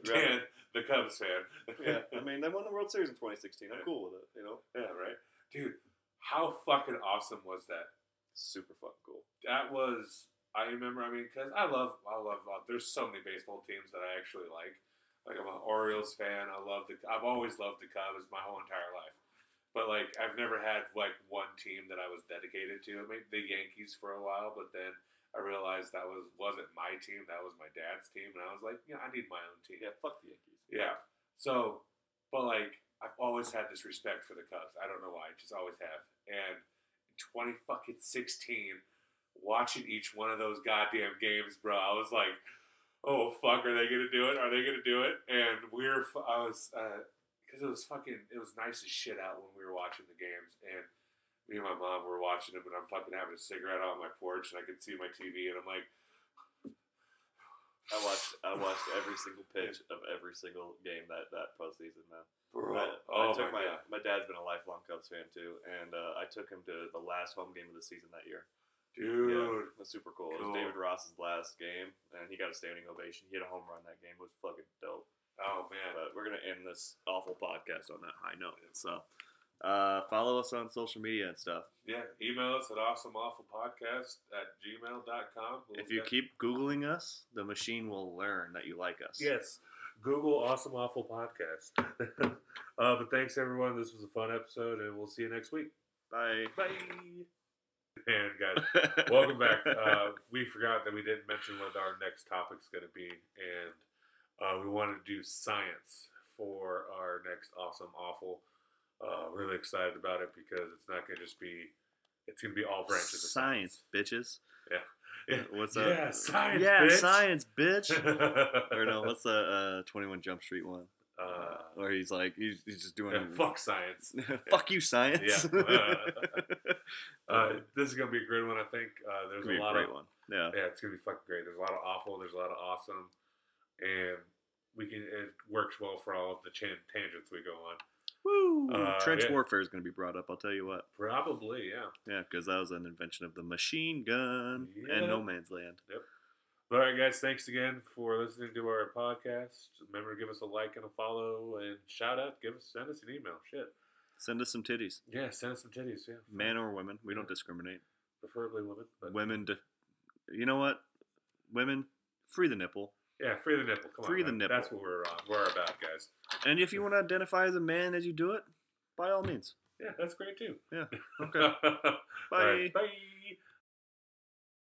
Dan, the Cubs fan. Yeah, I mean, they won the World Series in twenty sixteen. I'm yeah. cool with it, you know? Yeah, right? Dude, how fucking awesome was that? Super fucking cool. That was, I remember, I mean, because I love, I love, love, there's so many baseball teams that I actually like. Like, I'm an Orioles fan. I love the, I've always loved the Cubs my whole entire life. But, like, I've never had, like, one team that I was dedicated to. I mean, the Yankees for a while, but then I realized that was, wasn't my team. That was my dad's team. And I was like, you know, I need my own team. Yeah, fuck the Yankees. Yeah. So, but, like, I've always had this respect for the Cubs. I don't know why. I just always have. And in twenty fucking sixteen, watching each one of those goddamn games, bro, I was like, oh, fuck, are they going to do it? Are they going to do it? And we were, I was, uh, because it was fucking, it was nice as shit out when we were watching the games, and me and my mom were watching them, and I'm fucking having a cigarette on my porch, and I could see my T V, and I'm like, I watched, I watched every single pitch of every single game that that postseason, man. Bro, I, oh I took my, my, my dad's been a lifelong Cubs fan too, and uh, I took him to the last home game of the season that year. Dude, yeah, that's super cool. cool. It was David Ross's last game, and he got a standing ovation. He hit a home run that game. It was fucking dope. Oh, man. But we're going to end this awful podcast on that high note. So uh, follow us on social media and stuff. Yeah. Email us at awesome awful podcast at gmail dot com. We'll if you get... keep Googling us, the machine will learn that you like us. Yes. Google Awesome Awful Podcast. uh, but thanks, everyone. This was a fun episode, and we'll see you next week. Bye. Bye. And, guys, welcome back. Uh, we forgot that we didn't mention what our next topic's going to be, and... Uh, we want to do science for our next awesome, awful. Uh, really excited about it because it's not going to just be, it's going to be all branches of science, bitches. Yeah. Yeah. What's up? Yeah, science, yeah, bitch. Science, bitch. Or no, what's the uh, twenty-one Jump Street one? Uh, Where he's like, he's, he's just doing... Yeah, fuck science. Fuck you, science. Yeah. Uh, uh, this is going to be a great one, I think. Uh, there's a lot a great of... one. Yeah. Yeah, it's going to be fucking great. There's a lot of awful. There's a lot of awesome. And we can. It works well for all of the ch- tangents we go on. Woo! Uh, Trench yeah. warfare is going to be brought up, I'll tell you what. Probably, yeah. Yeah, because that was an invention of the machine gun yeah. and No Man's Land. Yep. All right, guys, thanks again for listening to our podcast. Remember to give us a like and a follow and shout out. Give us, send us an email. Shit. Send us some titties. Yeah, send us some titties. Yeah. Man or women. We yeah. don't discriminate. Preferably women. But women. De- you know what? Women, free the nipple. Yeah, free the nipple. Come free on. Free the man. Nipple. That's what we're, uh, we're about, guys. And if you want to identify as a man as you do it, by all means. Yeah, that's great, too. Yeah. Okay. Bye. Right. Bye.